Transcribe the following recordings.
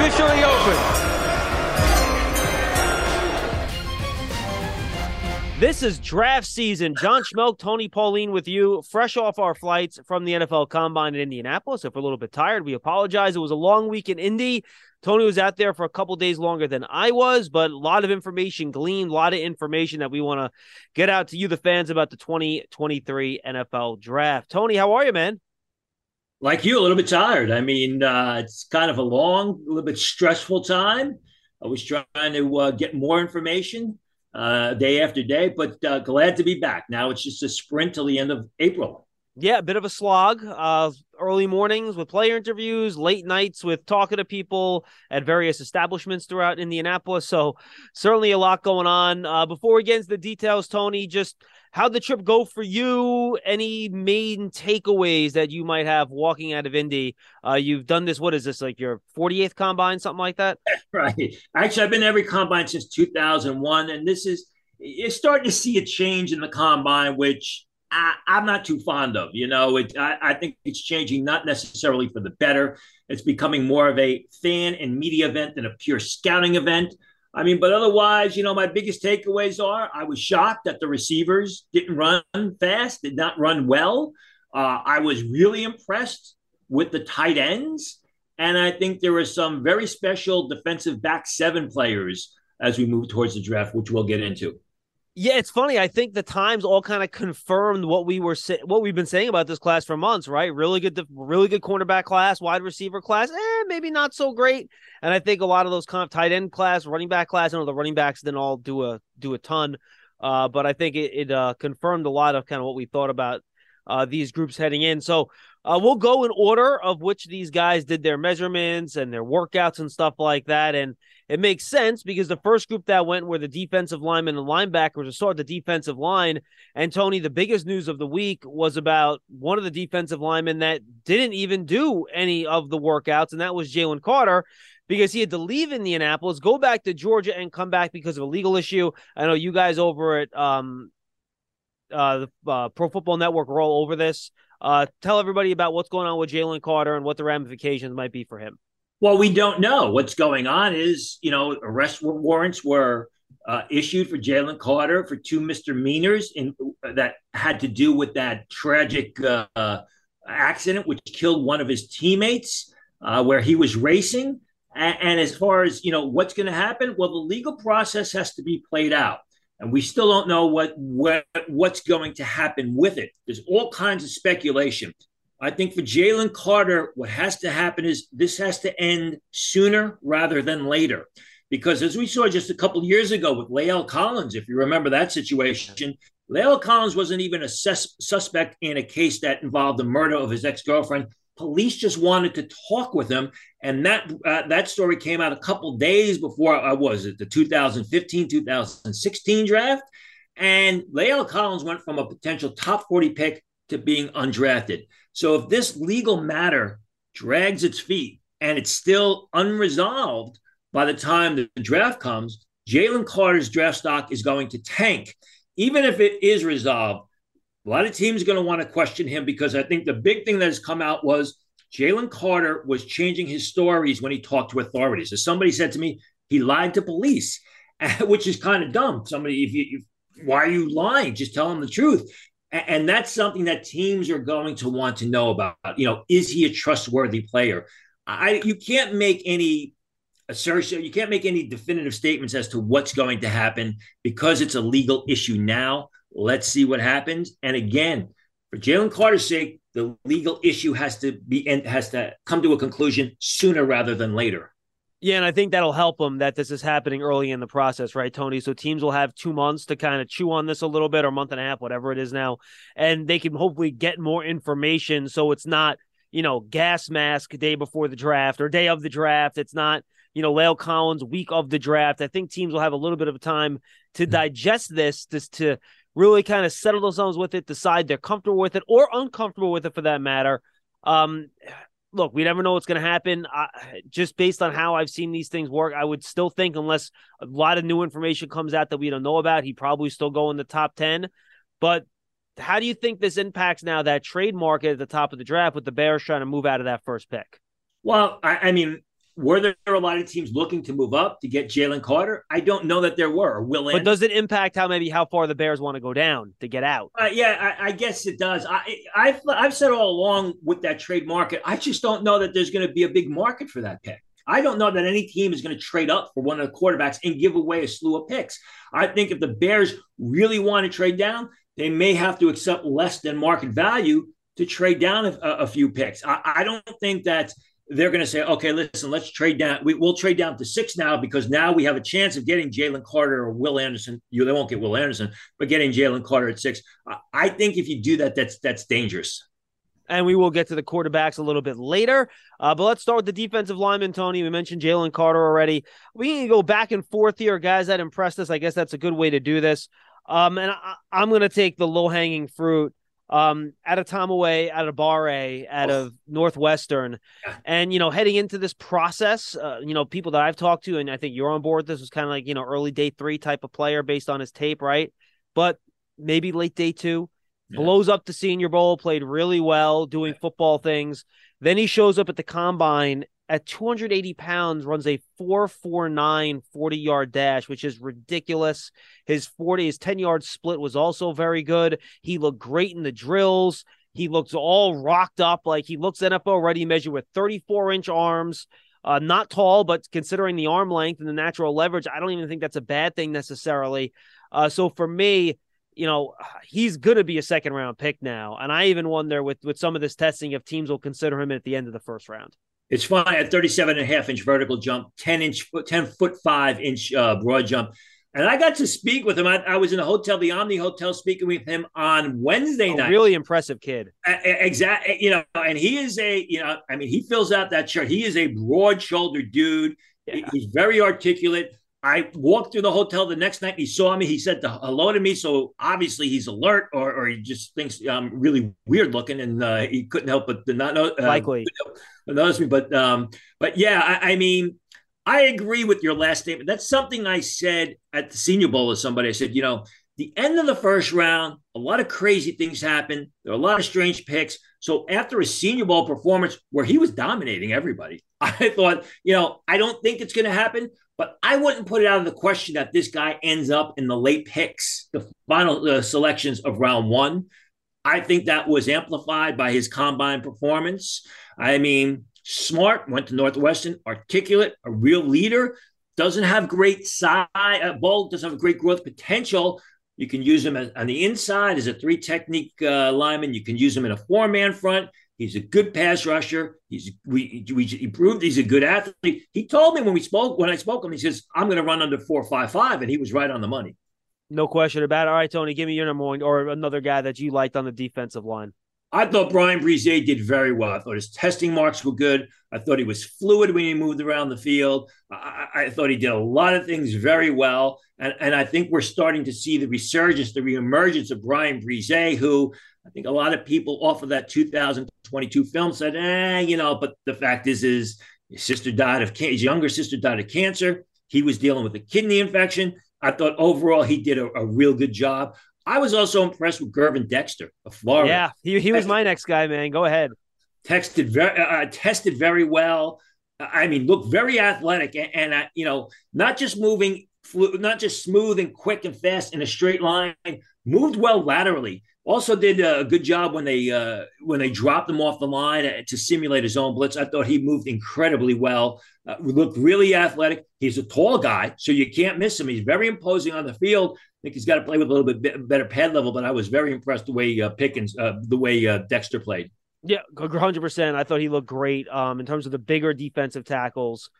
officially open. This is draft season. John Schmeelk, Tony Pauline with you, fresh off our flights from the NFL Combine in Indianapolis. If we're a little bit tired, we apologize. It was a long week in Indy. Tony was out there for a couple days longer than I was, but a lot of information gleaned, a lot of information that we want to get out to you, the fans, about the 2023 NFL Draft. Tony, how are you, man? Like you, a little bit tired. I mean, it's kind of a long, a little bit stressful time. I was trying to get more information day after day, but glad to be back. Now it's just a sprint till the end of April. Yeah, a bit of a slog. Early mornings with player interviews, late nights with talking to people at various establishments throughout Indianapolis. So certainly a lot going on. Before we get into the details, Tony, just how'd the trip go for you? Any main takeaways that you might have walking out of Indy? You've done this, what is this, like your 48th Combine, something like that? Right. Actually, I've been to every Combine since 2001, and this is – you're starting to see a change in the Combine, which – I'm not too fond of, you know, I think it's changing, not necessarily for the better. It's becoming more of a fan and media event than a pure scouting event. I mean, but otherwise, you know, my biggest takeaways are I was shocked that the receivers didn't run fast, did not run well. I was really impressed with the tight ends. And I think there were some very special defensive back seven players as we move towards the draft, which we'll get into. Yeah, it's funny. I think the times all kind of confirmed what we've been saying about this class for months, right? Really good cornerback class, wide receiver class, maybe not so great. And I think a lot of those kind of tight end class, running back class, I know the running backs didn't all do a ton, but I think it confirmed a lot of kind of what we thought about these groups heading in. So we'll go in order of which these guys did their measurements and their workouts and stuff like that. And it makes sense because the first group that went were the defensive linemen and linebackers who saw the defensive line. And Tony, the biggest news of the week was about one of the defensive linemen that didn't even do any of the workouts. And that was Jalen Carter, because he had to leave Indianapolis, go back to Georgia and come back because of a legal issue. I know you guys over at the Pro Football Network were all over this. Tell everybody about what's going on with Jalen Carter and what the ramifications might be for him. Well, we don't know what's going on. Is, you know, arrest warrants were issued for Jalen Carter for two misdemeanors that had to do with that tragic accident, which killed one of his teammates where he was racing. And as far as, you know, what's going to happen, well, the legal process has to be played out. And we still don't know what's going to happen with it. There's all kinds of speculation. I think for Jalen Carter, what has to happen is this has to end sooner rather than later. Because as we saw just a couple of years ago with La'el Collins, if you remember that situation, La'el Collins wasn't even a suspect in a case that involved the murder of his ex-girlfriend. Police just wanted to talk with him. And that story came out a couple days before, the 2015, 2016 draft. And La'el Collins went from a potential top 40 pick to being undrafted. So if this legal matter drags its feet and it's still unresolved by the time the draft comes, Jalen Carter's draft stock is going to tank. Even if it is resolved, a lot of teams are going to want to question him, because I think the big thing that has come out was Jalen Carter was changing his stories when he talked to authorities. As somebody said to me, he lied to police, which is kind of dumb. Somebody, why are you lying? Just tell them the truth. And that's something that teams are going to want to know about. You know, is he a trustworthy player? You can't make any assertion. You can't make any definitive statements as to what's going to happen because it's a legal issue now. Let's see what happens. And again, for Jalen Carter's sake, the legal issue has to come to a conclusion sooner rather than later. Yeah, and I think that'll help them that this is happening early in the process, right, Tony? So teams will have 2 months to kind of chew on this a little bit, or a month and a half, whatever it is now, and they can hopefully get more information. So it's not, you know, gas mask day before the draft or day of the draft. It's not, you know, La'el Collins week of the draft. I think teams will have a little bit of time to digest this to really kind of settle themselves with it, decide they're comfortable with it or uncomfortable with it for that matter. Look, we never know what's going to happen. Just based on how I've seen these things work, I would still think, unless a lot of new information comes out that we don't know about, he probably still go in the top 10. But how do you think this impacts now that trade market at the top of the draft with the Bears trying to move out of that first pick? Well, I mean, Were there a lot of teams looking to move up to get Jalen Carter? I don't know that there were. Will Anderson. But does it impact how far the Bears want to go down to get out? Yeah, I guess it does. I've said all along with that trade market, I just don't know that there's going to be a big market for that pick. I don't know that any team is going to trade up for one of the quarterbacks and give away a slew of picks. I think if the Bears really want to trade down, they may have to accept less than market value to trade down a few picks. I don't think that they're going to say, okay, listen, let's trade down. We'll trade down to 6 now because now we have a chance of getting Jalen Carter or Will Anderson. They won't get Will Anderson, but getting Jalen Carter at 6. I think if you do that, that's dangerous. And we will get to the quarterbacks a little bit later. But let's start with the defensive lineman, Tony. We mentioned Jalen Carter already. We can go back and forth here. Guys that impressed us, I guess that's a good way to do this. And I'm going to take the low-hanging fruit out of Tamaway, out of Barre, out of Northwestern. Yeah. And, heading into this process, people that I've talked to, and I think you're on board, this was kind of like, early day 3 type of player based on his tape, right? But maybe late day 2. Blows up the Senior Bowl, played really well, doing football things. Then he shows up at the Combine at 280 pounds, runs a 4.49 40-yard dash, which is ridiculous. His 10-yard split was also very good. He looked great in the drills. He looks all rocked up. Like, he looks NFL-ready, measured with 34-inch arms. Not tall, but considering the arm length and the natural leverage, I don't even think that's a bad thing necessarily. So for me, he's going to be a second-round pick now. And I even wonder with some of this testing if teams will consider him at the end of the first round. It's fine at 37.5-inch vertical jump, 10-foot-5-inch broad jump. And I got to speak with him. I was in the hotel, the Omni Hotel, speaking with him on Wednesday night. Really impressive kid. Exactly. And he is he fills out that shirt. He is a broad-shouldered dude. Yeah. He's very articulate. I walked through the hotel the next night. He saw me. He said hello to me. So obviously he's alert, or he just thinks I'm really weird looking, and he couldn't help but not know. Likely notice me, but yeah, I mean, I agree with your last statement. That's something I said at the Senior Bowl with somebody. I said, the end of the first round, a lot of crazy things happen. There are a lot of strange picks. So after a Senior Bowl performance where he was dominating everybody, I thought, I don't think it's going to happen. But I wouldn't put it out of the question that this guy ends up in the late picks, the final selections of round 1. I think that was amplified by his Combine performance. I mean, smart, went to Northwestern, articulate, a real leader, doesn't have great size, bulk, doesn't have great growth potential. You can use him on the inside as a 3-technique lineman. You can use him in a 4-man front. He's a good pass rusher. He proved he's a good athlete. He told me when I spoke to him, he says, I'm going to run under 4.55, and he was right on the money. No question about it. All right, Tony, give me your number 1 or another guy that you liked on the defensive line. I thought Bryan Bresee did very well. I thought his testing marks were good. I thought he was fluid when he moved around the field. I thought he did a lot of things very well. And I think we're starting to see the resurgence, the reemergence of Bryan Bresee, who I think a lot of people off of that 2022 film said, but the fact is his younger sister died of cancer. He was dealing with a kidney infection. I thought overall he did a real good job. I was also impressed with Gervon Dexter of Florida. Yeah, he was my next guy, man. Go ahead. Tested very well. I mean, looked very athletic and not just moving, not just smooth and quick and fast in a straight line, moved well laterally. Also did a good job when they dropped him off the line to simulate his own blitz. I thought he moved incredibly well, looked really athletic. He's a tall guy, so you can't miss him. He's very imposing on the field. I think he's got to play with a little bit better pad level, but I was very impressed the way Dexter played. Yeah, 100%. I thought he looked great. In terms of the bigger defensive tackles,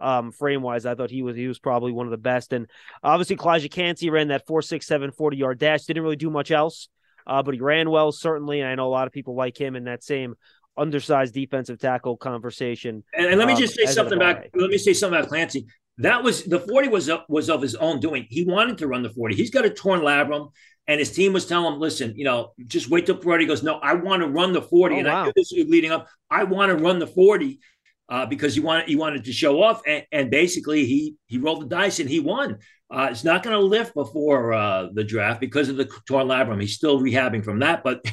frame-wise, I thought he was probably one of the best. And obviously, Kalijah Cansey ran that 4.67 40-yard dash. Didn't really do much else. But he ran well, certainly. And I know a lot of people like him in that same undersized defensive tackle conversation. And let me just say something about Clancy. That was the 40 was of his own doing. He wanted to run the 40. He's got a torn labrum, and his team was telling him, listen, just wait till Brody goes, no, I want to run the 40. Oh, and wow. I knew this was leading up. I want to run the 40 because he wanted to show off. And basically he rolled the dice and he won. It's not going to lift before the draft because of the torn labrum. He's still rehabbing from that, but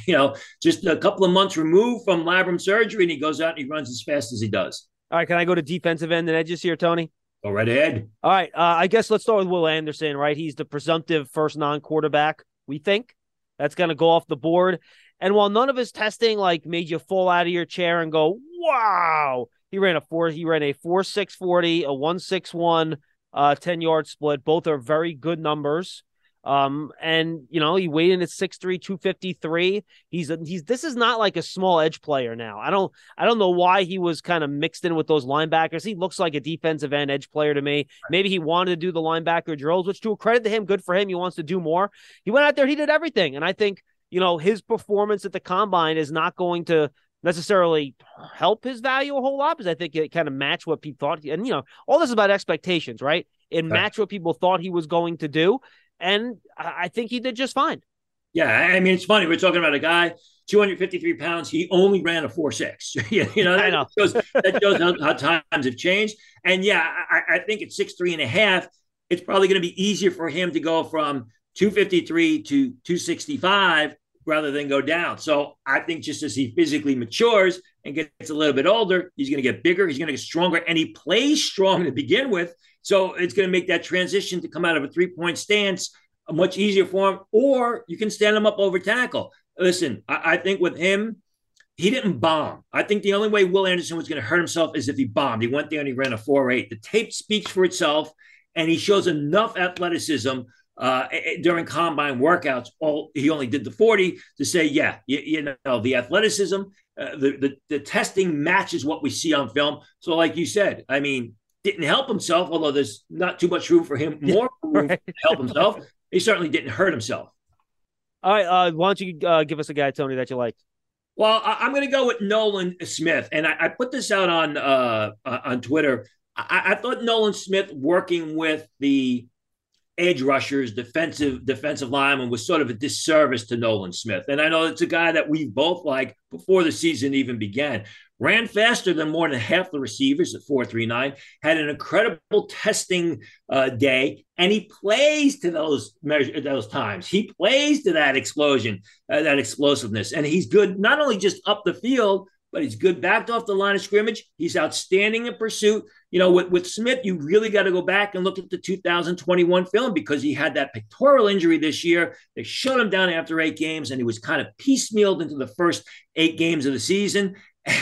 just a couple of months removed from labrum surgery, and he goes out and he runs as fast as he does. All right, can I go to defensive end and edges here, Tony? Go right ahead. All right, I guess let's start with Will Anderson, right? He's the presumptive first non-quarterback, we think. That's going to go off the board. And while none of his testing like made you fall out of your chair and go, wow, he ran a 4.640, a 1.61, 10-yard split. Both are very good numbers. And you know, he weighed in at 6'3", 253. This is not like a small edge player now. I don't know why he was kind of mixed in with those linebackers. He looks like a defensive end edge player to me. Maybe he wanted to do the linebacker drills, which to a credit to him, good for him. He wants to do more. He went out there, he did everything. And I think, you know, his performance at the combine is not going to necessarily help his value a whole lot, because I think it kind of matched what people thought. And, you know, all this is about expectations, right? It matched what people thought he was going to do. And I think he did just fine. Yeah, I mean, it's funny. We're talking about a guy, 253 pounds. He only ran a 4.6. You know, that shows how times have changed. And, yeah, I think at 6'3.5", it's probably going to be easier for him to go from 253 to 265 rather than go down. So I think just as he physically matures and gets a little bit older, he's going to get bigger, he's going to get stronger, and he plays strong to begin with. So it's going to make that transition to come out of a three-point stance much easier for him, or you can stand him up over tackle. Listen, I think with him, he didn't bomb. I think the only way Will Anderson was going to hurt himself is if he bombed. He went there and he ran a 4.8. The tape speaks for itself, and he shows enough athleticism during combine workouts. He only did the 40 to say, yeah, you know, the athleticism, the testing matches what we see on film. So like you said, I mean, didn't help himself, although there's not too much room for him, more room to help himself. He certainly didn't hurt himself. All right, why don't you give us a guy, Tony, that you liked? Well, I'm going to go with Nolan Smith, and I put this out on Twitter. I thought Nolan Smith working with the edge rushers, defensive lineman, was sort of a disservice to Nolan Smith. And I know it's a guy that we both like before the season even began. Ran faster than more than half the receivers at 4.39, had an incredible testing day, and he plays to those times. He plays to that explosion, that explosiveness, and he's good not only just up the field, but he's good backed off the line of scrimmage. He's outstanding in pursuit. You know, with Smith, you really got to go back and look at the 2021 film, because he had that pectoral injury this year. They shut him down after 8 games, and he was kind of piecemealed into the first 8 games of the season.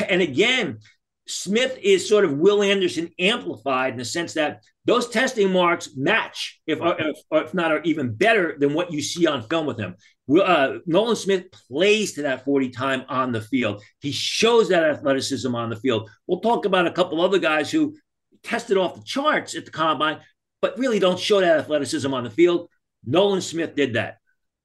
And again, Smith is sort of Will Anderson amplified in the sense that those testing marks match, if not, are even better than what you see on film with him. Nolan Smith plays to that 40 time on the field. He shows that athleticism on the field. We'll talk about a couple other guys who tested off the charts at the combine, but really don't show that athleticism on the field. Nolan Smith did that.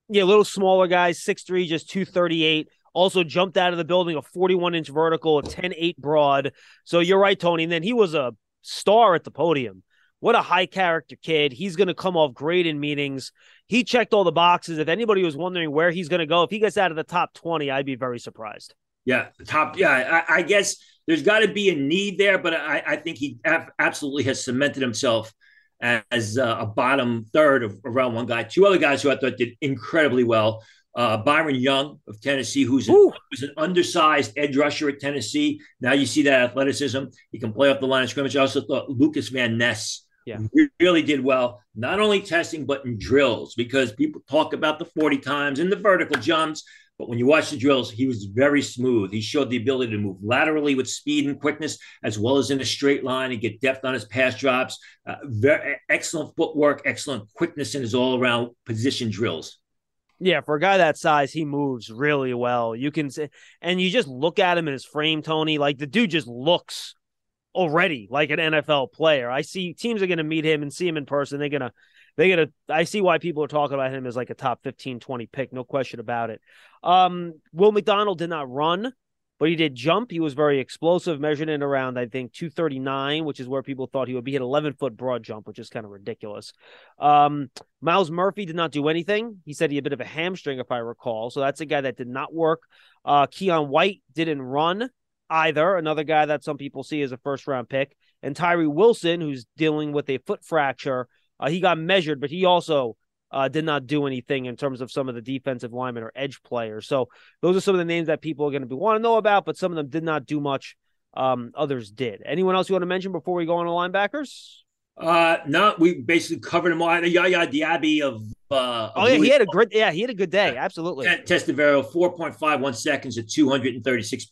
Yeah, a little smaller guys, 6'3", just 238. Also jumped out of the building, a 41-inch vertical, a 10.8 broad. So you're right, Tony. And then he was a star at the podium. What a high-character kid. He's going to come off great in meetings. He checked all the boxes. If anybody was wondering where he's going to go, if he gets out of the top 20, I'd be very surprised. Yeah, I guess there's got to be a need there, but I think he absolutely has cemented himself as a bottom third of round one guy. Two other guys who I thought did incredibly well. Byron Young of Tennessee, who's an undersized edge rusher at Tennessee. Now you see that athleticism. He can play off the line of scrimmage. I also thought Lucas Van Ness really did well, not only testing, but in drills, because people talk about the 40 times and the vertical jumps. But when you watch the drills, he was very smooth. He showed the ability to move laterally with speed and quickness, as well as in a straight line and get depth on his pass drops. Very excellent footwork, excellent quickness in his all-around position drills. Yeah, for a guy that size, he moves really well. You can say, and you just look at him in his frame, Tony. Like, the dude just looks already like an NFL player. I see teams are going to meet him and see him in person. They're gonna. I see why people are talking about him as like a top 15, 20 pick. No question about it. Will McDonald did not run, but he did jump. He was very explosive, measured in around, I think, 239, which is where people thought he would be. He had 11-foot broad jump, which is kind of ridiculous. Miles Murphy did not do anything. He said he had a bit of a hamstring, if I recall. So that's a guy that did not work. Keon White didn't run either, another guy that some people see as a first-round pick. And Tyree Wilson, who's dealing with a foot fracture, he got measured, but he also did not do anything in terms of some of the defensive linemen or edge players. So those are some of the names that people are going to be want to know about, but some of them did not do much others did. Anyone else you want to mention before we go on to linebackers? No, we basically covered them all. Yaya Diaby of he had a good day. Absolutely. Tested 4.51 seconds at 263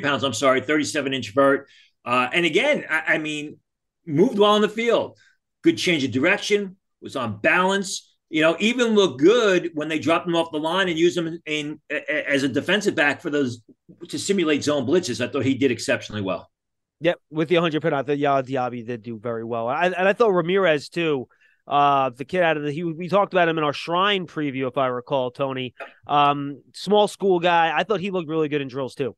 pounds. 37-inch vert. And again, I mean, moved well on the field. Good change of direction. Was on balance. You know, even looked good when they dropped him off the line and used him in as a defensive back for those to simulate zone blitzes. I thought he did exceptionally well. Yep, with the 100-pound, I thought Yaya Diaby did do very well. I thought Ramirez, too, the kid out of we talked about him in our Shrine preview, if I recall, Tony. Small school guy. I thought he looked really good in drills, too.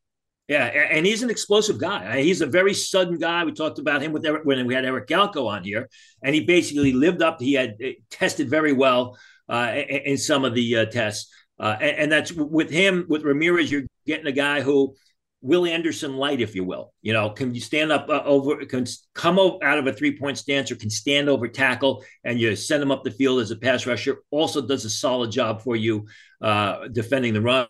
Yeah, and he's an explosive guy. He's a very sudden guy. We talked about him with when we had Eric Galco on here, and he basically lived up. He had tested very well in some of the tests. And that's with him, with Ramirez, you're getting a guy who Will Anderson light, if you will. You know, can you stand up out of a three-point stance or can stand over tackle, and you send him up the field as a pass rusher. Also does a solid job for you defending the run.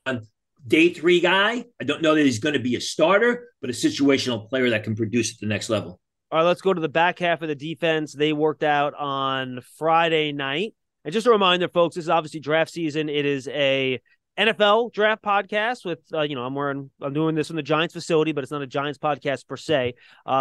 Day 3 guy. I don't know that he's going to be a starter, but a situational player that can produce at the next level. All right, let's go to the back half of the defense. They worked out on Friday night. And just a reminder, folks, this is obviously draft season. It is a NFL draft podcast with, I'm doing this in the Giants facility, but it's not a Giants podcast per se.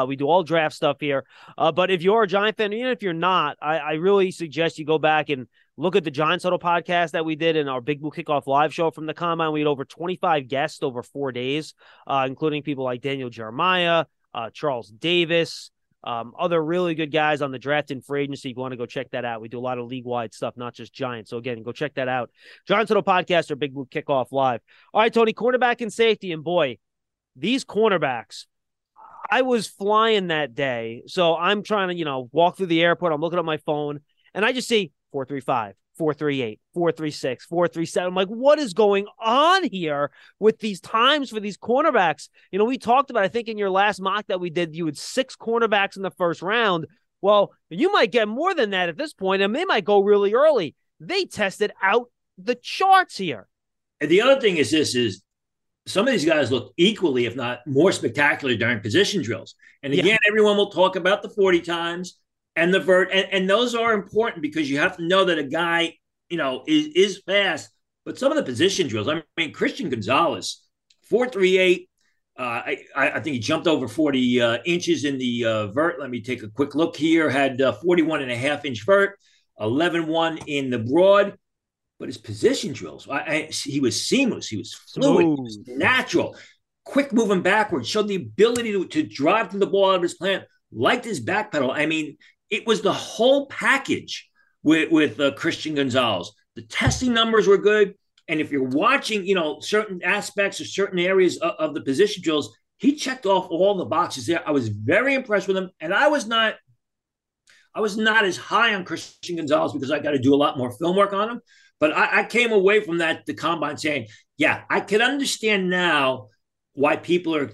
We do all draft stuff here. But if you're a Giant fan, even if you're not, I really suggest you go back and look at the Giants Huddle podcast that we did in our Big Blue Kickoff live show from the Combine. We had over 25 guests over 4 days, including people like Daniel Jeremiah, Charles Davis, other really good guys on the draft and free agency. If you want to go check that out. We do a lot of league-wide stuff, not just Giants. So, again, go check that out. Giants Huddle podcast or Big Blue Kickoff live. All right, Tony, cornerback and safety. And, boy, these cornerbacks, I was flying that day. So I'm trying to, walk through the airport. I'm looking at my phone, and I just see 435, 438, 436, 437. I'm like, what is going on here with these times for these cornerbacks? You know, we talked about, I think in your last mock that we did, you had 6 cornerbacks in the first round. Well, you might get more than that at this point, and they might go really early. They tested out the charts here. And the other thing is some of these guys look equally, if not more spectacular during position drills. And again, everyone will talk about the 40 times. And the vert, and those are important because you have to know that a guy, is fast. But some of the position drills, I mean, Christian Gonzalez, 4.38. I think he jumped over 40 inches in the vert. Let me take a quick look here. Had 41.5-inch vert, 11.1 in the broad. But his position drills, he was seamless. He was fluid. He was natural. Quick moving backwards. Showed the ability to drive to the ball out of his plant. Liked his backpedal. I mean, it was the whole package with Christian Gonzalez. The testing numbers were good. And if you're watching, certain aspects or certain areas of the position drills, he checked off all the boxes there. I was very impressed with him. And I was not as high on Christian Gonzalez because I got to do a lot more film work on him. But I came away from the Combine saying, yeah, I could understand now why people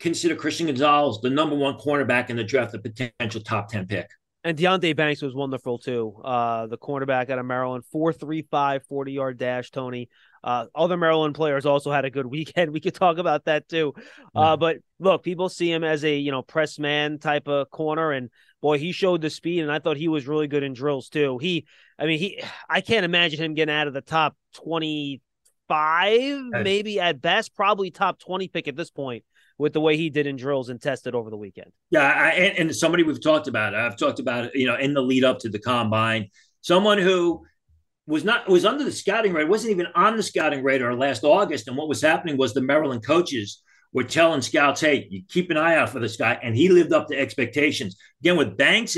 consider Christian Gonzalez the number one cornerback in the draft, the potential top 10 pick. And Deonte Banks was wonderful, too. The cornerback out of Maryland, 4.35, 40-yard dash, Tony. Other Maryland players also had a good weekend. We could talk about that, too. But, look, people see him as a, press man type of corner. And, boy, he showed the speed, and I thought he was really good in drills, too. I can't imagine him getting out of the top 25, maybe at best, probably top 20 pick at this point, with the way he did in drills and tested over the weekend. Yeah, and somebody we've talked about. I've talked about, in the lead up to the Combine, someone who was under the scouting radar, wasn't even on the scouting radar last August. And what was happening was the Maryland coaches were telling scouts, hey, you keep an eye out for this guy. And he lived up to expectations. Again, with Banks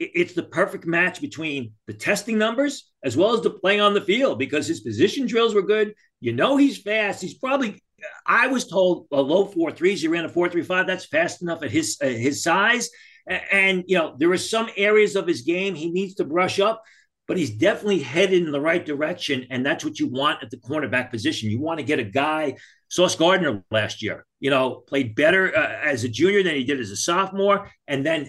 it's the perfect match between the testing numbers as well as the play on the field because his position drills were good. He's fast. He's probably – I was told a low 4.3s. He ran a 4.35. That's fast enough at his size. And, there are some areas of his game he needs to brush up, but he's definitely headed in the right direction, and that's what you want at the cornerback position. You want to get a guy – Sauce Gardner last year, played better as a junior than he did as a sophomore. And then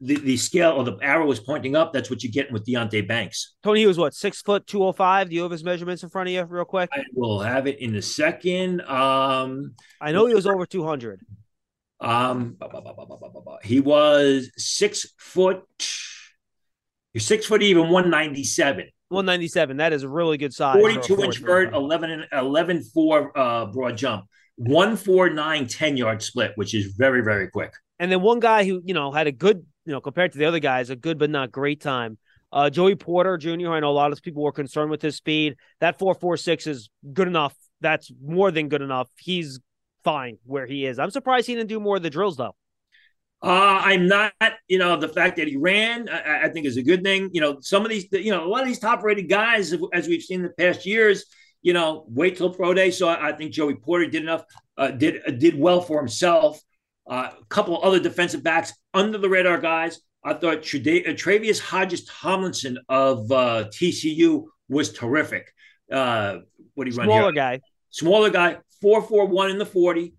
the scale or the arrow was pointing up. That's what you're getting with Deonte Banks. Tony, he was 6 foot, 205. Do you have his measurements in front of you real quick? I will have it in a second. I know he was over 200. He was 6 foot. You're 6 foot even, 197. 197. That is a really good size. 42-inch vert, 11.4 broad jump, 1.49 10-yard split, which is very, very quick. And then one guy who, you know, had a good, you know, compared to the other guys, a good but not great time. Joey Porter Jr., I know a lot of people were concerned with his speed. That 4.46 is good enough. That's more than good enough. He's fine where he is. I'm surprised he didn't do more of the drills, though. I'm not, you know, the fact that he ran, I think is a good thing. You know, some of these, you know, a lot of these top-rated guys, as we've seen in the past years, you know, wait till pro day. So I think Joey Porter did enough, did well for himself. A couple other defensive backs, under-the-radar guys. I thought Travius Hodges-Tomlinson of TCU was terrific. What do you run here? Smaller guy, 4.41 in the 40,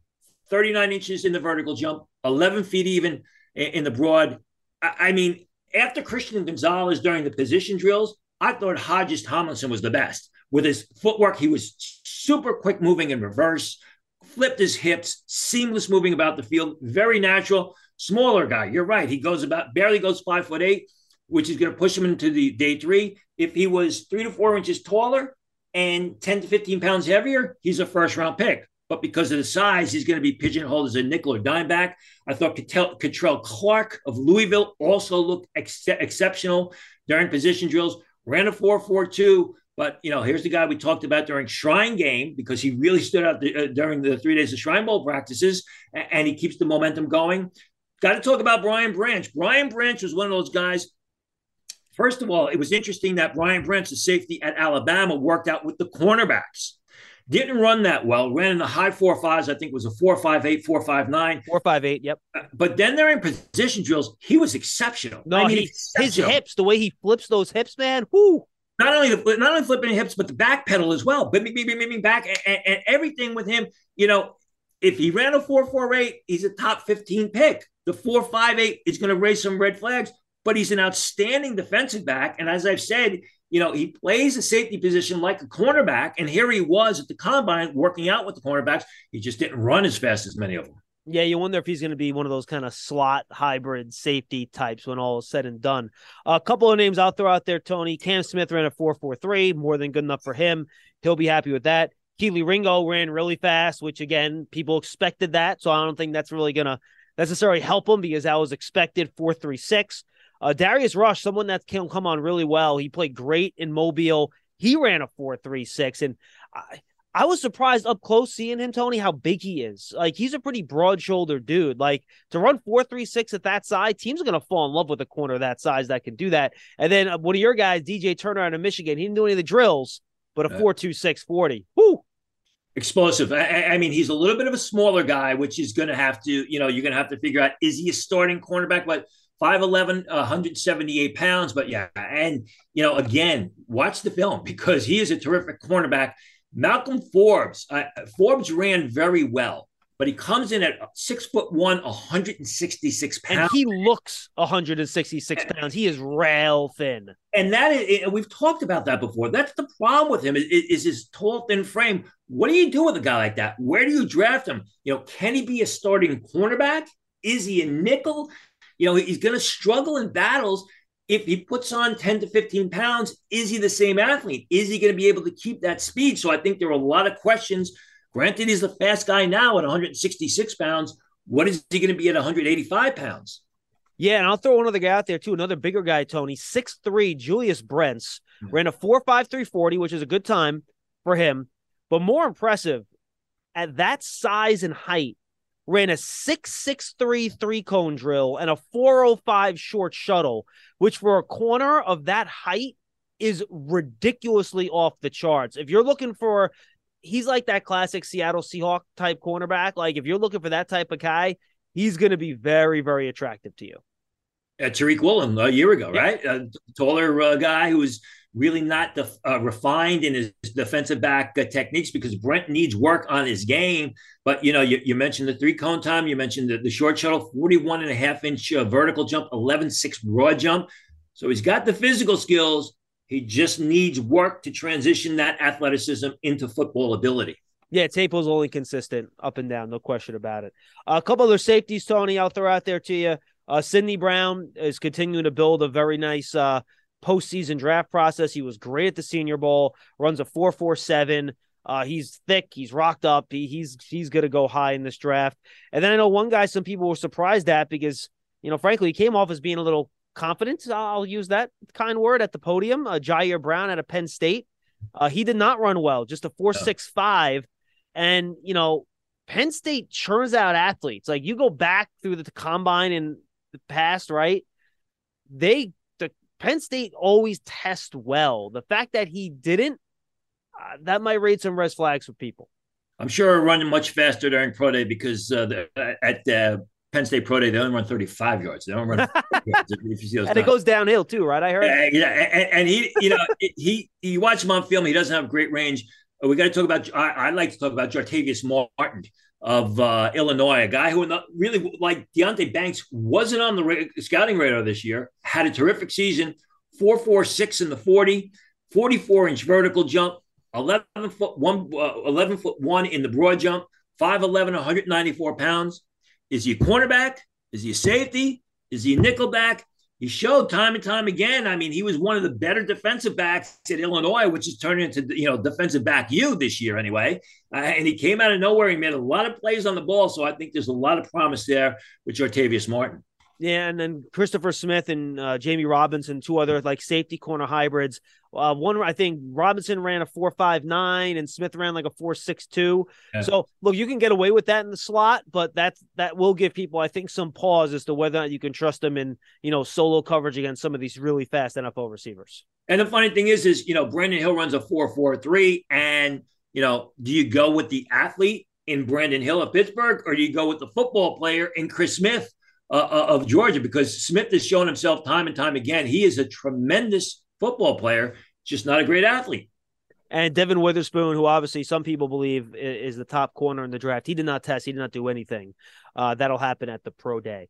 39 inches in the vertical jump, 11 feet even in the broad. I mean, after Christian Gonzalez during the position drills, I thought Hodges-Tomlinson was the best. With his footwork, he was super quick moving in reverse, flipped his hips, seamless moving about the field, very natural. Smaller guy, you're right. He goes barely goes 5'8", which is going to push him into the day three. If he was 3 to 4 inches taller and 10 to 15 pounds heavier, he's a first-round pick. But because of the size, he's going to be pigeonholed as a nickel or dime back. I thought Cottrell Clark of Louisville also looked exceptional during position drills. Ran a 4.42, but, you know, here's the guy we talked about during Shrine game because he really stood out during the 3 days of Shrine Bowl practices, and he keeps the momentum going. Got to talk about Brian Branch. Brian Branch was one of those guys. First of all, it was interesting that Brian Branch, the safety at Alabama, worked out with the cornerbacks. Didn't run that well. Ran in the high 4.5s. I think it was a 4.58, 4.59. 4.58, yep. But then they're in position drills. He was exceptional. No, I mean, exceptional. His hips, the way he flips those hips, man, whoo. Not only flipping hips, but the back pedal as well. Back and everything with him, you know. If he ran a 4.48, he's a top 15 pick. The 4.58 is going to raise some red flags, but he's an outstanding defensive back. And as I've said, you know, he plays a safety position like a cornerback. And here he was at the combine working out with the cornerbacks. He just didn't run as fast as many of them. Yeah, you wonder if he's going to be one of those kind of slot hybrid safety types when all is said and done. A couple of names I'll throw out there, Tony. Cam Smith ran a 4.43, more than good enough for him. He'll be happy with that. Kelee Ringo ran really fast, which, again, people expected that. So I don't think that's really going to necessarily help him because that was expected, 4.36. Darius Rush, someone that can come on really well. He played great in Mobile. He ran a 4.36. And I was surprised up close seeing him, Tony, how big he is. Like, he's a pretty broad-shouldered dude. Like, to run 4.36 at that size, teams are going to fall in love with a corner that size that can do that. And then one of your guys, DJ Turner out of Michigan, he didn't do any of the drills, but a 4.26 40. Woo! Explosive. I mean, he's a little bit of a smaller guy, which is going to have to, you know, you're going to have to figure out, is he a starting cornerback? But 5'11", 178 pounds. But yeah. And, you know, again, watch the film because he is a terrific cornerback. Malcolm Forbes, ran very well, but he comes in at 6'1", 166 pounds. And he looks 166 pounds. He is rail thin. And that is, and we've talked about that before. That's the problem with him is his tall, thin frame. What do you do with a guy like that? Where do you draft him? You know, can he be a starting cornerback? Is he a nickel? You know, he's going to struggle in battles. If he puts on 10 to 15 pounds, is he the same athlete? Is he going to be able to keep that speed? So I think there are a lot of questions. Granted, he's the fast guy now at 166 pounds. What is he going to be at 185 pounds? Yeah, and I'll throw another guy out there, too. Another bigger guy, Tony. 6'3", Julius Brents. Ran a 4.53 40, which is a good time for him. But more impressive, at that size and height, ran a 6.63 three-cone drill and a 4.05 short shuttle, which for a corner of that height is ridiculously off the charts. If you're looking for... He's like that classic Seattle Seahawk type cornerback. Like, if you're looking for that type of guy, he's going to be very, very attractive to you. Tariq Woolen a year ago, yeah. Right? A taller guy who was really not refined in his defensive back techniques because Brent needs work on his game. But, you know, you mentioned the three-cone time. You mentioned the short shuttle, 41.5-inch vertical jump, 11.6 broad jump. So he's got the physical skills. He just needs work to transition that athleticism into football ability. Yeah, Tapo's only consistent up and down, no question about it. A couple other safeties, Tony, I'll throw out there to you. Sidney Brown is continuing to build a very nice postseason draft process. He was great at the Senior Bowl, runs a 4.47. He's thick. He's rocked up. He's going to go high in this draft. And then I know one guy some people were surprised at because, you know, frankly, he came off as being a little confident. I'll use that kind word at the podium. Jair Brown out of Penn State. He did not run well, just a 4.65. And, you know, Penn State churns out athletes. Like, you go back through the combine in the past, right? Penn State always tests well. The fact that he didn't, that might raise some red flags for people. I'm sure it ran much faster during pro day because Penn State pro day, they only run 35 yards. They don't run 40 yards. It goes downhill too, right? I heard. Yeah, and he, you know, you watch him on film. He doesn't have great range. We got to talk about. I'd like to talk about Jartavius Martin of Illinois, a guy who really, like Deonte Banks, wasn't on the scouting radar this year. Had a terrific season. 4.46 in the 40, 44-inch vertical jump. 11 foot one in the broad jump, 5'11", 194 pounds. Is he a cornerback? Is he a safety? Is he a nickelback? He showed time and time again. I mean, he was one of the better defensive backs at Illinois, which is turning into, you know, defensive back U this year anyway. And he came out of nowhere. He made a lot of plays on the ball. So I think there's a lot of promise there with Jartavius Martin. Yeah, and then Christopher Smith and Jamie Robinson, two other like safety corner hybrids. One, I think Robinson ran a 4.59 and Smith ran like a 4.62. Yeah. So look, you can get away with that in the slot, but that will give people, I think, some pause as to whether or not you can trust them in, you know, solo coverage against some of these really fast NFL receivers. And the funny thing is you know, Brandon Hill runs a 4.43, and you know, do you go with the athlete in Brandon Hill of Pittsburgh, or do you go with the football player in Chris Smith of Georgia? Because Smith has shown himself time and time again. He is a tremendous football player, just not a great athlete. And Devin Witherspoon, who obviously some people believe is the top corner in the draft. He did not test. He did not do anything. That'll happen at the pro day.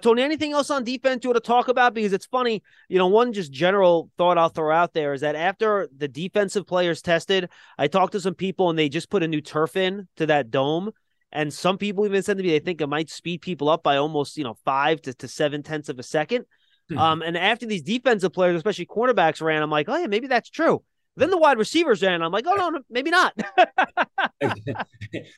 Tony, anything else on defense you want to talk about? Because it's funny, you know, one just general thought I'll throw out there is that after the defensive players tested, I talked to some people and they just put a new turf in to that dome. And some people even said to me, they think it might speed people up by almost, you know, 5 to 7 tenths of a second. Mm-hmm. And after these defensive players, especially cornerbacks, ran, I'm like, oh yeah, maybe that's true. Then the wide receivers ran. I'm like, oh no, maybe not. The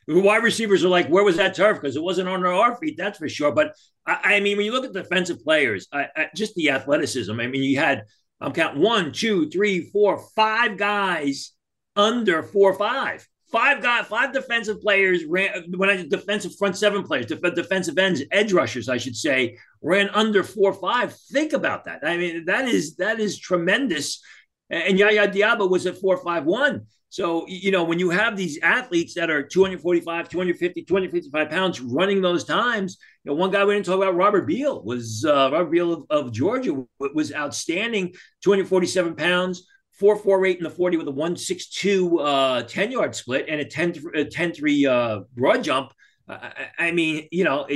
wide receivers are like, where was that turf? Because it wasn't on our feet, that's for sure. But I mean, when you look at defensive players, just the athleticism. I mean, you had, I'm counting 5 guys under 4.5. Five defensive players ran. When I did defensive front seven players, defensive ends, edge rushers, I should say, ran under 4.5. Think about that. I mean, that is tremendous. And Yaya Diaby was at 4.51. So, you know, when you have these athletes that are 245, 250, 255 pounds running those times, you know, one guy we didn't talk about, Robert Beal of Georgia was outstanding, 247 pounds. 4.48 in the 40 with a 1.62 10-yard split and a 10-3 broad jump. I mean, you know,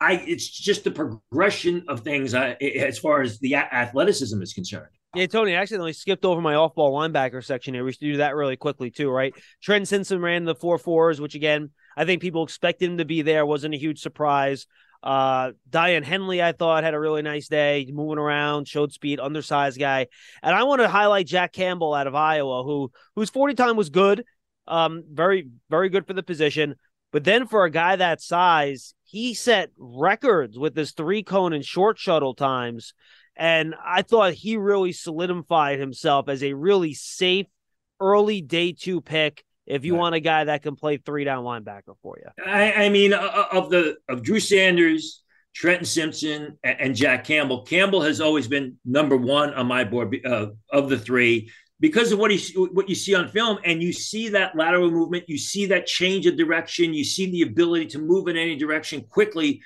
it's just the progression of things as far as the athleticism is concerned. Yeah, Tony, I accidentally skipped over my off-ball linebacker section here. We should do that really quickly too, right? Trent Simpson ran the 4.4s, which again, I think people expected him to be there. Wasn't a huge surprise. Diane Henley, I thought, had a really nice day, moving around, showed speed, undersized guy. And I want to highlight Jack Campbell out of Iowa, whose 40 time was good, very, very good for the position. But then for a guy that size, he set records with his 3-cone and short shuttle times. And I thought he really solidified himself as a really safe early day 2 pick. If you want a guy that can play 3-down linebacker for you. I mean, of Drew Sanders, Trenton Simpson, and Jack Campbell. Campbell has always been number one on my board of the 3 because of what you see on film, and you see that lateral movement, you see that change of direction, you see the ability to move in any direction quickly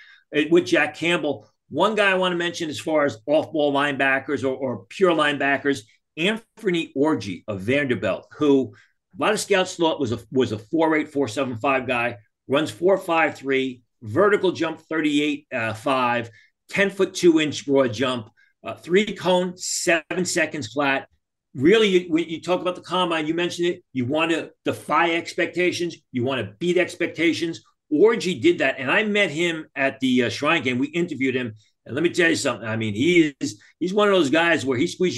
with Jack Campbell. One guy I want to mention as far as off-ball linebackers or pure linebackers, Anthony Orji of Vanderbilt, who – a lot of scouts thought was a 4.8, 4.75 guy, runs 4.53, vertical jump 38.5, 10 foot 2 inch broad jump, 3-cone, 7 seconds flat, really, when you talk about the combine, you mentioned it, you want to defy expectations, you want to beat expectations. Orji did that, and I met him at the Shrine game. We interviewed him, and let me tell you something. I mean, he's one of those guys where he squeezes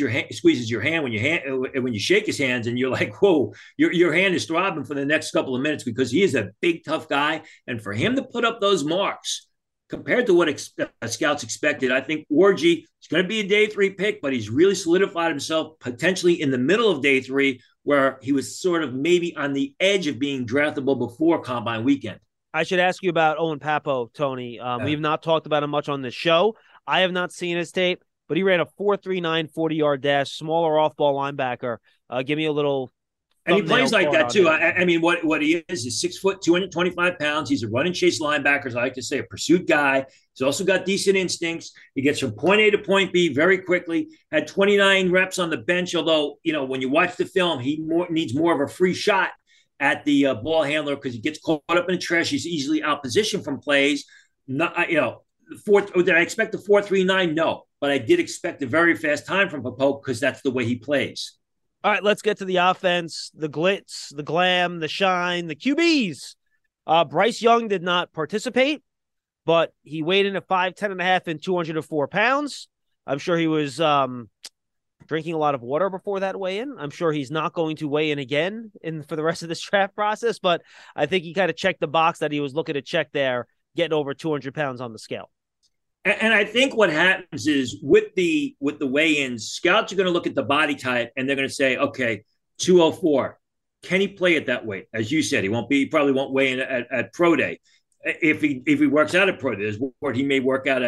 your hand when you shake his hands, and you're like, whoa, your hand is throbbing for the next couple of minutes, because he is a big, tough guy. And for him to put up those marks compared to what scouts expected, I think Orji is going to be a day three pick, but he's really solidified himself potentially in the middle of day three, where he was sort of maybe on the edge of being draftable before Combine weekend. I should ask you about Owen Papo, Tony. We've not talked about him much on the show. I have not seen his tape, but he ran a 4.39 40-yard dash, smaller off-ball linebacker. Give me a little... And he plays like that, too. I mean, what he is 6 foot, 225 pounds. He's a run and chase linebacker, as I like to say, a pursuit guy. He's also got decent instincts. He gets from point A to point B very quickly. Had 29 reps on the bench, although, you know, when you watch the film, he needs more of a free shot at the ball handler, because he gets caught up in the trash. He's easily out position from plays. Not, you know, did I expect the 4.39? No, but I did expect a very fast time from Papo, because that's the way he plays. All right, let's get to the offense, the glitz, the glam, the shine, the QBs. Bryce Young did not participate, but he weighed in at 5'10.5" and 204 pounds. I'm sure he was drinking a lot of water before that weigh-in. I'm sure he's not going to weigh in again for the rest of this draft process, but I think he kind of checked the box that he was looking to check there, getting over 200 pounds on the scale. And I think what happens is with the weigh-ins, scouts are going to look at the body type and they're going to say, okay, 204, can he play it that weight? As you said, he probably won't weigh in at pro day. If he works out at pro day, or he may work out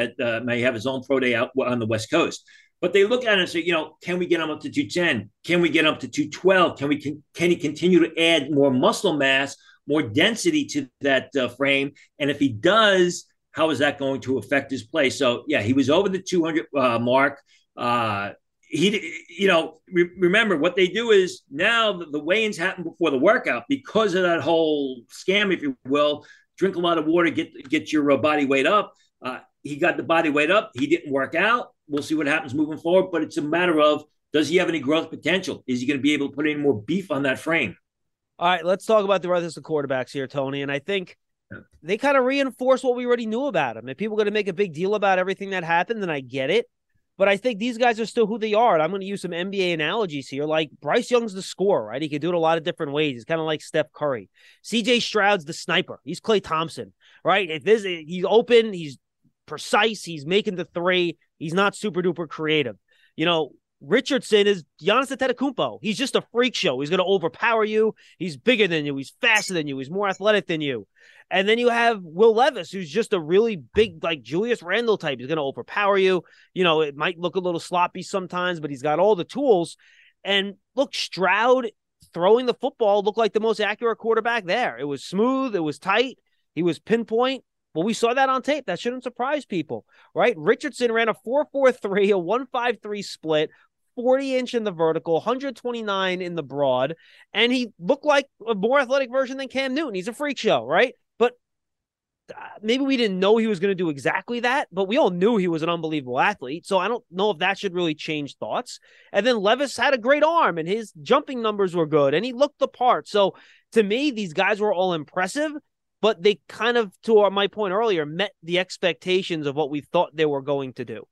may have his own pro day out on the West Coast. But they look at it and say, you know, can we get him up to 210? Can we get him up to 212? Can he continue to add more muscle mass, more density to that frame? And if he does, how is that going to affect his play? So, yeah, he was over the 200 mark. Remember what they do is now the weigh-ins happen before the workout because of that whole scam, if you will. Drink a lot of water, get your body weight up. He got the body weight up. He didn't work out. We'll see what happens moving forward. But it's a matter of, does he have any growth potential? Is he going to be able to put any more beef on that frame? All right, let's talk about the others, the quarterbacks here, Tony. And I think they kind of reinforce what we already knew about him. If people are going to make a big deal about everything that happened, then I get it. But I think these guys are still who they are. And I'm going to use some NBA analogies here. Like Bryce Young's the scorer, right? He can do it a lot of different ways. He's kind of like Steph Curry. CJ Stroud's the sniper. He's Klay Thompson, right? He's open. He's precise. He's making the three. He's not super duper creative. You know, Richardson is Giannis Antetokounmpo. He's just a freak show. He's going to overpower you. He's bigger than you. He's faster than you. He's more athletic than you. And then you have Will Levis, who's just a really big, like Julius Randle type. He's going to overpower you. You know, it might look a little sloppy sometimes, but he's got all the tools. And look, Stroud throwing the football looked like the most accurate quarterback there. It was smooth. It was tight. He was pinpoint. Well, we saw that on tape. That shouldn't surprise people, right? Richardson ran a 4.43, a 1.53 split, 40-inch in the vertical, 129 in the broad, and he looked like a more athletic version than Cam Newton. He's a freak show, right? But maybe we didn't know he was going to do exactly that, but we all knew he was an unbelievable athlete, so I don't know if that should really change thoughts. And then Levis had a great arm, and his jumping numbers were good, and he looked the part. So to me, these guys were all impressive, but they kind of, to my point earlier, met the expectations of what we thought they were going to do.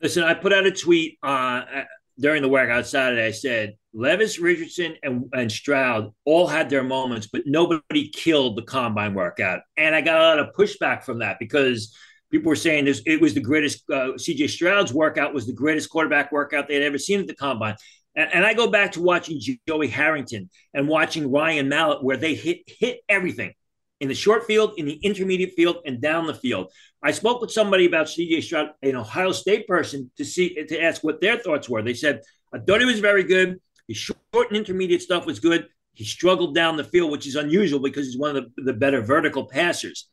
Listen, I put out a tweet during the workout Saturday. I said, Levis, Richardson, and Stroud all had their moments, but nobody killed the combine workout. And I got a lot of pushback from that because people were saying it was the greatest, C.J. Stroud's workout was the greatest quarterback workout they had ever seen at the combine. And I go back to watching Joey Harrington and watching Ryan Mallett, where they hit everything. In the short field, in the intermediate field, and down the field. I spoke with somebody about C.J. Stroud, an Ohio State person, to ask what their thoughts were. They said, I thought he was very good. His short and intermediate stuff was good. He struggled down the field, which is unusual because he's one of the better vertical passers.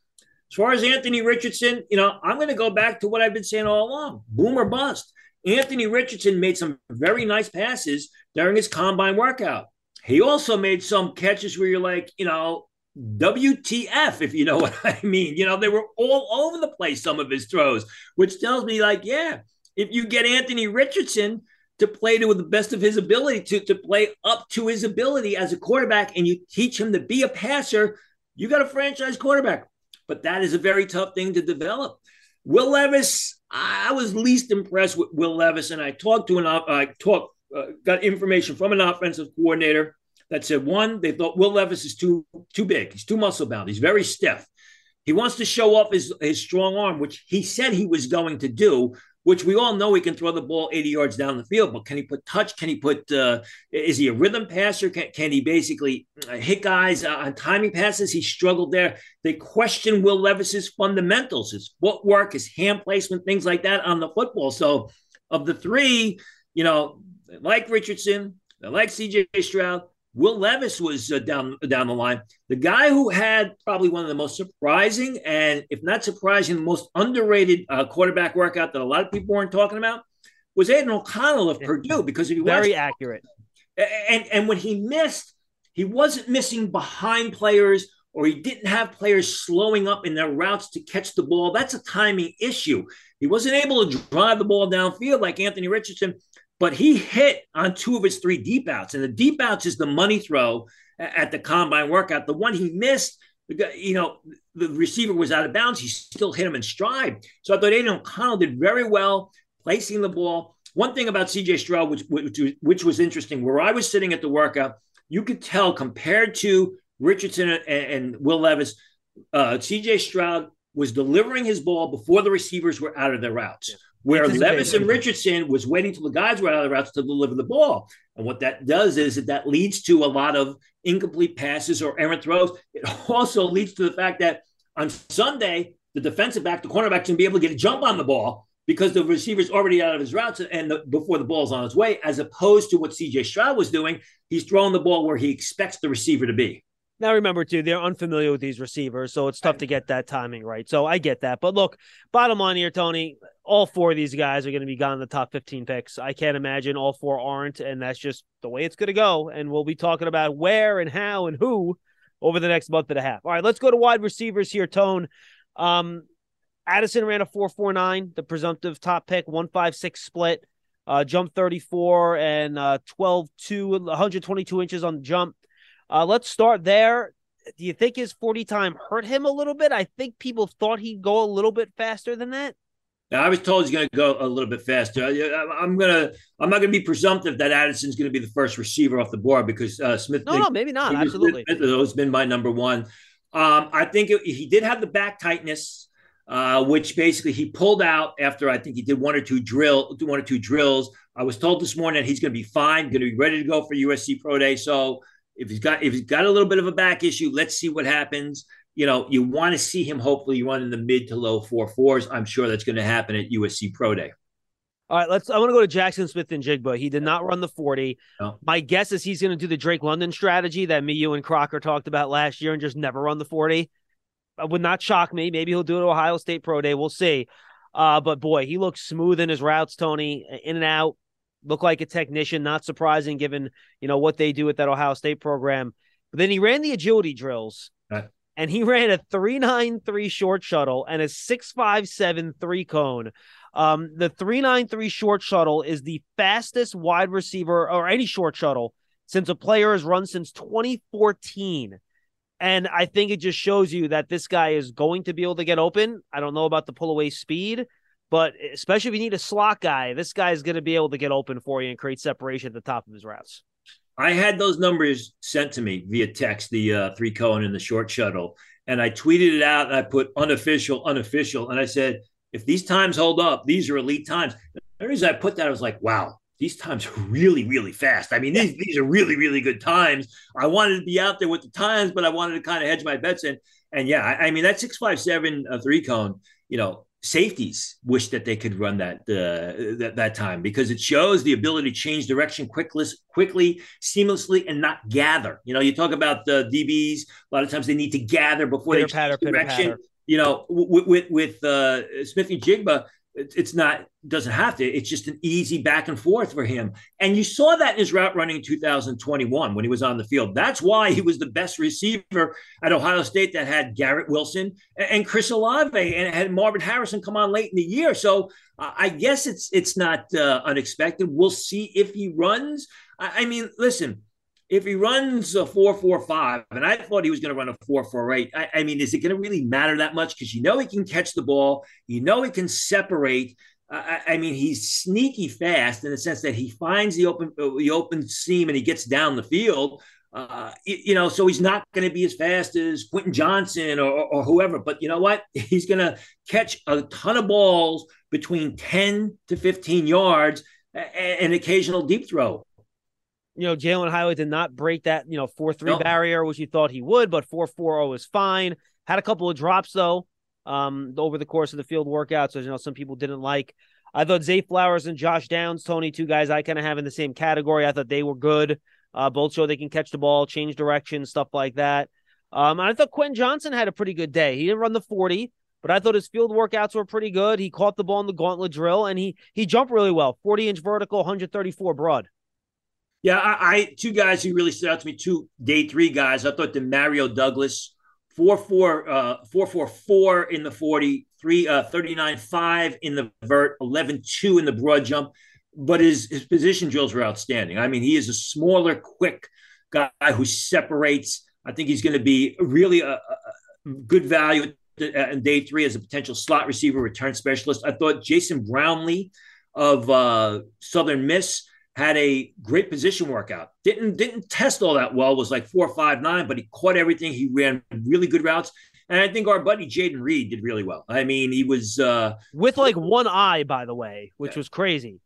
As far as Anthony Richardson, you know, I'm going to go back to what I've been saying all along, boom or bust. Anthony Richardson made some very nice passes during his combine workout. He also made some catches where you're like, you know, WTF, if you know what I mean. You know, they were all over the place, some of his throws, which tells me, like, yeah, if you get Anthony Richardson, to play to the best of his ability, to play up to his ability as a quarterback, and you teach him to be a passer, you got a franchise quarterback. But that is a very tough thing to develop. Will Levis, I was least impressed with Will Levis, and I talked to got information from an offensive coordinator that said, one, they thought Will Levis is too big. He's too muscle-bound. He's very stiff. He wants to show off his strong arm, which he said he was going to do, which we all know he can throw the ball 80 yards down the field, but can he put touch? Can he put is he a rhythm passer? Can he basically hit guys on timing passes? He struggled there. They questioned Will Levis's fundamentals, his footwork, his hand placement, things like that on the football. So of the three, you know, like Richardson, like C.J. Stroud, Will Levis was down the line. The guy who had probably one of the most surprising and, if not surprising, the most underrated quarterback workout that a lot of people weren't talking about was Aiden O'Connell of Purdue. Because if you very accurate. And when he missed, he wasn't missing behind players, or he didn't have players slowing up in their routes to catch the ball. That's a timing issue. He wasn't able to drive the ball downfield like Anthony Richardson. But he hit on two of his three deep outs, and the deep outs is the money throw at the combine workout. The one he missed, you know, the receiver was out of bounds. He still hit him in stride. So I thought Aiden O'Connell did very well placing the ball. One thing about C.J. Stroud, which was interesting, where I was sitting at the workout, you could tell compared to Richardson and Will Levis, C.J. Stroud was delivering his ball before the receivers were out of their routes. Yeah. Where Levis and Richardson was waiting till the guys were out of the routes to deliver the ball. And what that does is that leads to a lot of incomplete passes or errant throws. It also leads to the fact that on Sunday, the defensive back, the cornerback, can be able to get a jump on the ball because the receiver's already out of his routes and before the ball's on its way, as opposed to what C.J. Stroud was doing. He's throwing the ball where he expects the receiver to be. Now, remember, too, they're unfamiliar with these receivers, so it's tough to get that timing right. So I get that. But look, bottom line here, Tony, all four of these guys are going to be gone in the top 15 picks. I can't imagine all four aren't, and that's just the way it's going to go. And we'll be talking about where and how and who over the next month and a half. All right, let's go to wide receivers here, Tone. Addison ran a 4.49, the presumptive top pick, 1.56 split, jump 34 and 12.2, 122 inches on the jump. Let's start there. Do you think his 40 time hurt him a little bit? I think people thought he'd go a little bit faster than that. Now, I was told he's going to go a little bit faster. I'm not going to be presumptive that Addison's going to be the first receiver off the board because Smith. No, maybe not. Absolutely. That's been my number one. I think he did have the back tightness, which basically he pulled out after I think he did one or two drills. I was told this morning that he's going to be fine, going to be ready to go for USC Pro Day. So, If he's got a little bit of a back issue, let's see what happens. You know, you want to see him hopefully run in the mid to low 4.4s. I'm sure that's going to happen at USC Pro Day. All right, I want to go to Jackson Smith and Jigba. He did not run the 40. No. My guess is he's going to do the Drake London strategy that me, you, and Crocker talked about last year and just never run the 40. It would not shock me. Maybe he'll do it at Ohio State Pro Day. We'll see. But boy, he looks smooth in his routes, Tony, in and out. Look like a technician, not surprising given, you know, what they do with that Ohio State program. But then he ran the agility drills, and he ran a 3.93 short shuttle and a 6.57 three cone. The 3.93 short shuttle is the fastest wide receiver or any short shuttle since a player has run since 2014. And I think it just shows you that this guy is going to be able to get open. I don't know about the pull away speed, but especially if you need a slot guy, this guy is going to be able to get open for you and create separation at the top of his routes. I had those numbers sent to me via text, the three cone and the short shuttle. And I tweeted it out and I put unofficial. And I said, if these times hold up, these are elite times. The reason I put that, I was like, wow, these times are really, really fast. I mean, these are really, really good times. I wanted to be out there with the times, but I wanted to kind of hedge my bets in. And yeah, I mean, that 6.57 three cone, you know, safeties wish that they could run that time because it shows the ability to change direction quickly, seamlessly, and not gather. You know, you talk about the DBs. A lot of times they need to gather before they change direction. You know, with Smith and Jigba, It's not, doesn't have to. It's just an easy back and forth for him. And you saw that in his route running in 2021 when he was on the field. That's why he was the best receiver at Ohio State that had Garrett Wilson and Chris Olave and had Marvin Harrison come on late in the year. So I guess it's not unexpected. We'll see if he runs. I mean, listen, if he runs a 4.45, and I thought he was going to run a 4.48, I mean, is it going to really matter that much? Because you know he can catch the ball. You know he can separate. I mean, he's sneaky fast in the sense that he finds the open seam and he gets down the field. So he's not going to be as fast as Quentin Johnson or whoever. But you know what? He's going to catch a ton of balls between 10 to 15 yards and an occasional deep throw. You know, Jalen Highway did not break that, 4-3 barrier, which you thought he would, but 4.40 is fine. Had a couple of drops, though, over the course of the field workouts, so, some people didn't like. I thought Zay Flowers and Josh Downs, Tony, two guys I kind of have in the same category. I thought they were good. Both show they can catch the ball, change direction, stuff like that. And I thought Quentin Johnson had a pretty good day. He didn't run the 40, but I thought his field workouts were pretty good. He caught the ball in the gauntlet drill, and he jumped really well, 40-inch vertical, 134 broad. Yeah, I two guys who really stood out to me, two day three guys. I thought the Mario Douglas, 4.44 in the 40, 39.5 in the vert, 11.2 in the broad jump. But his position drills were outstanding. I mean, he is a smaller, quick guy who separates. I think he's going to be really a good value in day three as a potential slot receiver return specialist. I thought Jason Brownlee of Southern Miss had a great position workout. Didn't test all that well, was like 4.59, but he caught everything. He ran really good routes. And I think our buddy Jaden Reed did really well. I mean, he was with like one eye, by the way, which was crazy.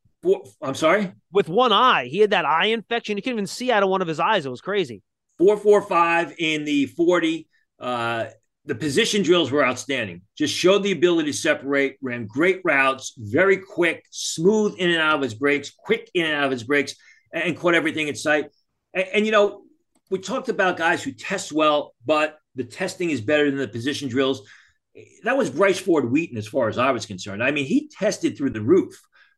I'm sorry? With one eye. He had that eye infection. You couldn't even see out of one of his eyes. It was crazy. 4.45 in the 40. The position drills were outstanding. Just showed the ability to separate, ran great routes, very quick, smooth in and out of his breaks, quick in and out of his breaks, and caught everything in sight. And we talked about guys who test well, but the testing is better than the position drills. That was Bryce Ford Wheaton as far as I was concerned. I mean, he tested through the roof.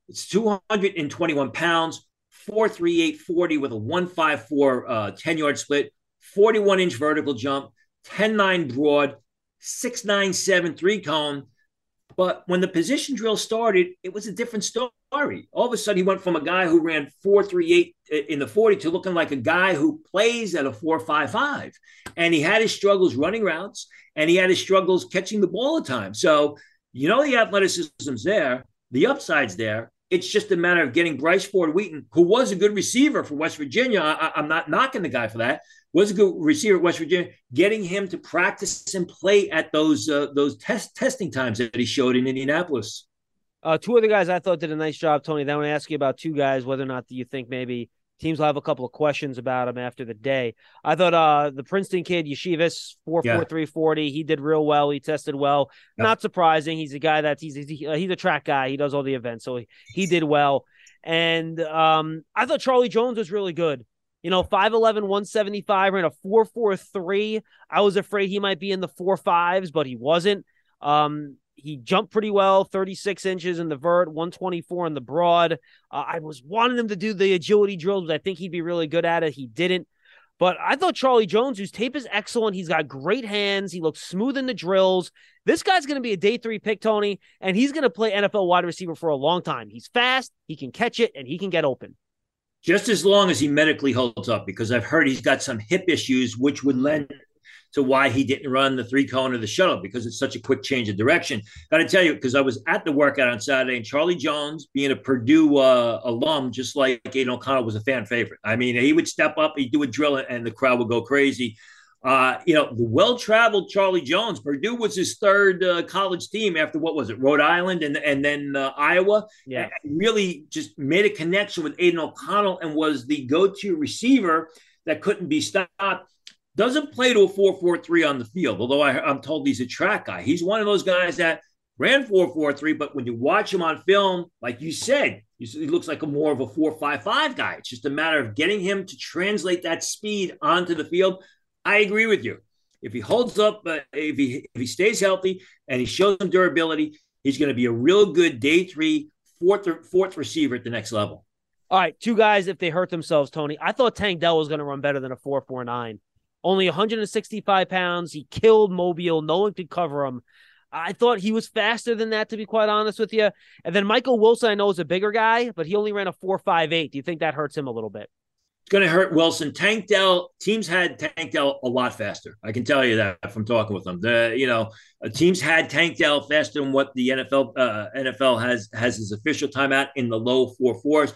It's 221 pounds, 4.38 40 with a 1.54 10-yard split, 41-inch vertical jump, 10.9 broad, 6.97 three cone. But when the position drill started, it was a different story. All of a sudden, he went from a guy who ran 4.38 in the 40 to looking like a guy who plays at a 4.55. And he had his struggles running routes, and he had his struggles catching the ball at times. So, the athleticism's there, the upside's there. It's just a matter of getting Bryce Ford Wheaton, who was a good receiver for West Virginia. I'm not knocking the guy for that. Was a good receiver at West Virginia, getting him to practice and play at those testing times that he showed in Indianapolis. Two other guys I thought did a nice job, Tony. I want to ask you about two guys, whether or not you think maybe teams will have a couple of questions about them after the day. I thought the Princeton kid, Yashivas, 4.43 40, he did real well. He tested well. Yeah. Not surprising. He's a guy he's a track guy. He does all the events, so he did well. And I thought Charlie Jones was really good. 5'11", 175, ran a 4.43. I was afraid he might be in the 4.5s, but he wasn't. He jumped pretty well, 36 inches in the vert, 124 in the broad. I was wanting him to do the agility drills, but I think he'd be really good at it. He didn't. But I thought Charlie Jones, whose tape is excellent, he's got great hands. He looks smooth in the drills. This guy's going to be a day three pick, Tony, and he's going to play NFL wide receiver for a long time. He's fast, he can catch it, and he can get open. Just as long as he medically holds up, because I've heard he's got some hip issues, which would lend to why he didn't run the three cone or the shuttle, because it's such a quick change of direction. Got to tell you, because I was at the workout on Saturday, and Charlie Jones, being a Purdue alum, just like Aiden O'Connell, was a fan favorite. I mean, he would step up, he'd do a drill, and the crowd would go crazy. The well-traveled Charlie Jones, Purdue was his third college team after, what was it, Rhode Island and then Iowa. Yeah. And really just made a connection with Aiden O'Connell and was the go-to receiver that couldn't be stopped. Doesn't play to a 4.43 on the field, although I'm told he's a track guy. He's one of those guys that ran 4.43, but when you watch him on film, like you said, he looks like more of a 4.55 guy. It's just a matter of getting him to translate that speed onto the field. I agree with you. If he holds up, if he stays healthy and he shows some durability, He's going to be a real good day three, fourth receiver at the next level. All right, two guys, if they hurt themselves, Tony. I thought Tank Dell was going to run better than a 4.49. Only 165 pounds. He killed Mobile. No one could cover him. I thought he was faster than that, to be quite honest with you. And then Michael Wilson, I know, is a bigger guy, but he only ran a 4.58. Do you think that hurts him a little bit? It's going to hurt Wilson. Tank Dell, teams had Tank Dell a lot faster. I can tell you that from talking with them. Teams had Tank Dell faster than what the NFL has his official time at, in the low 4.4s.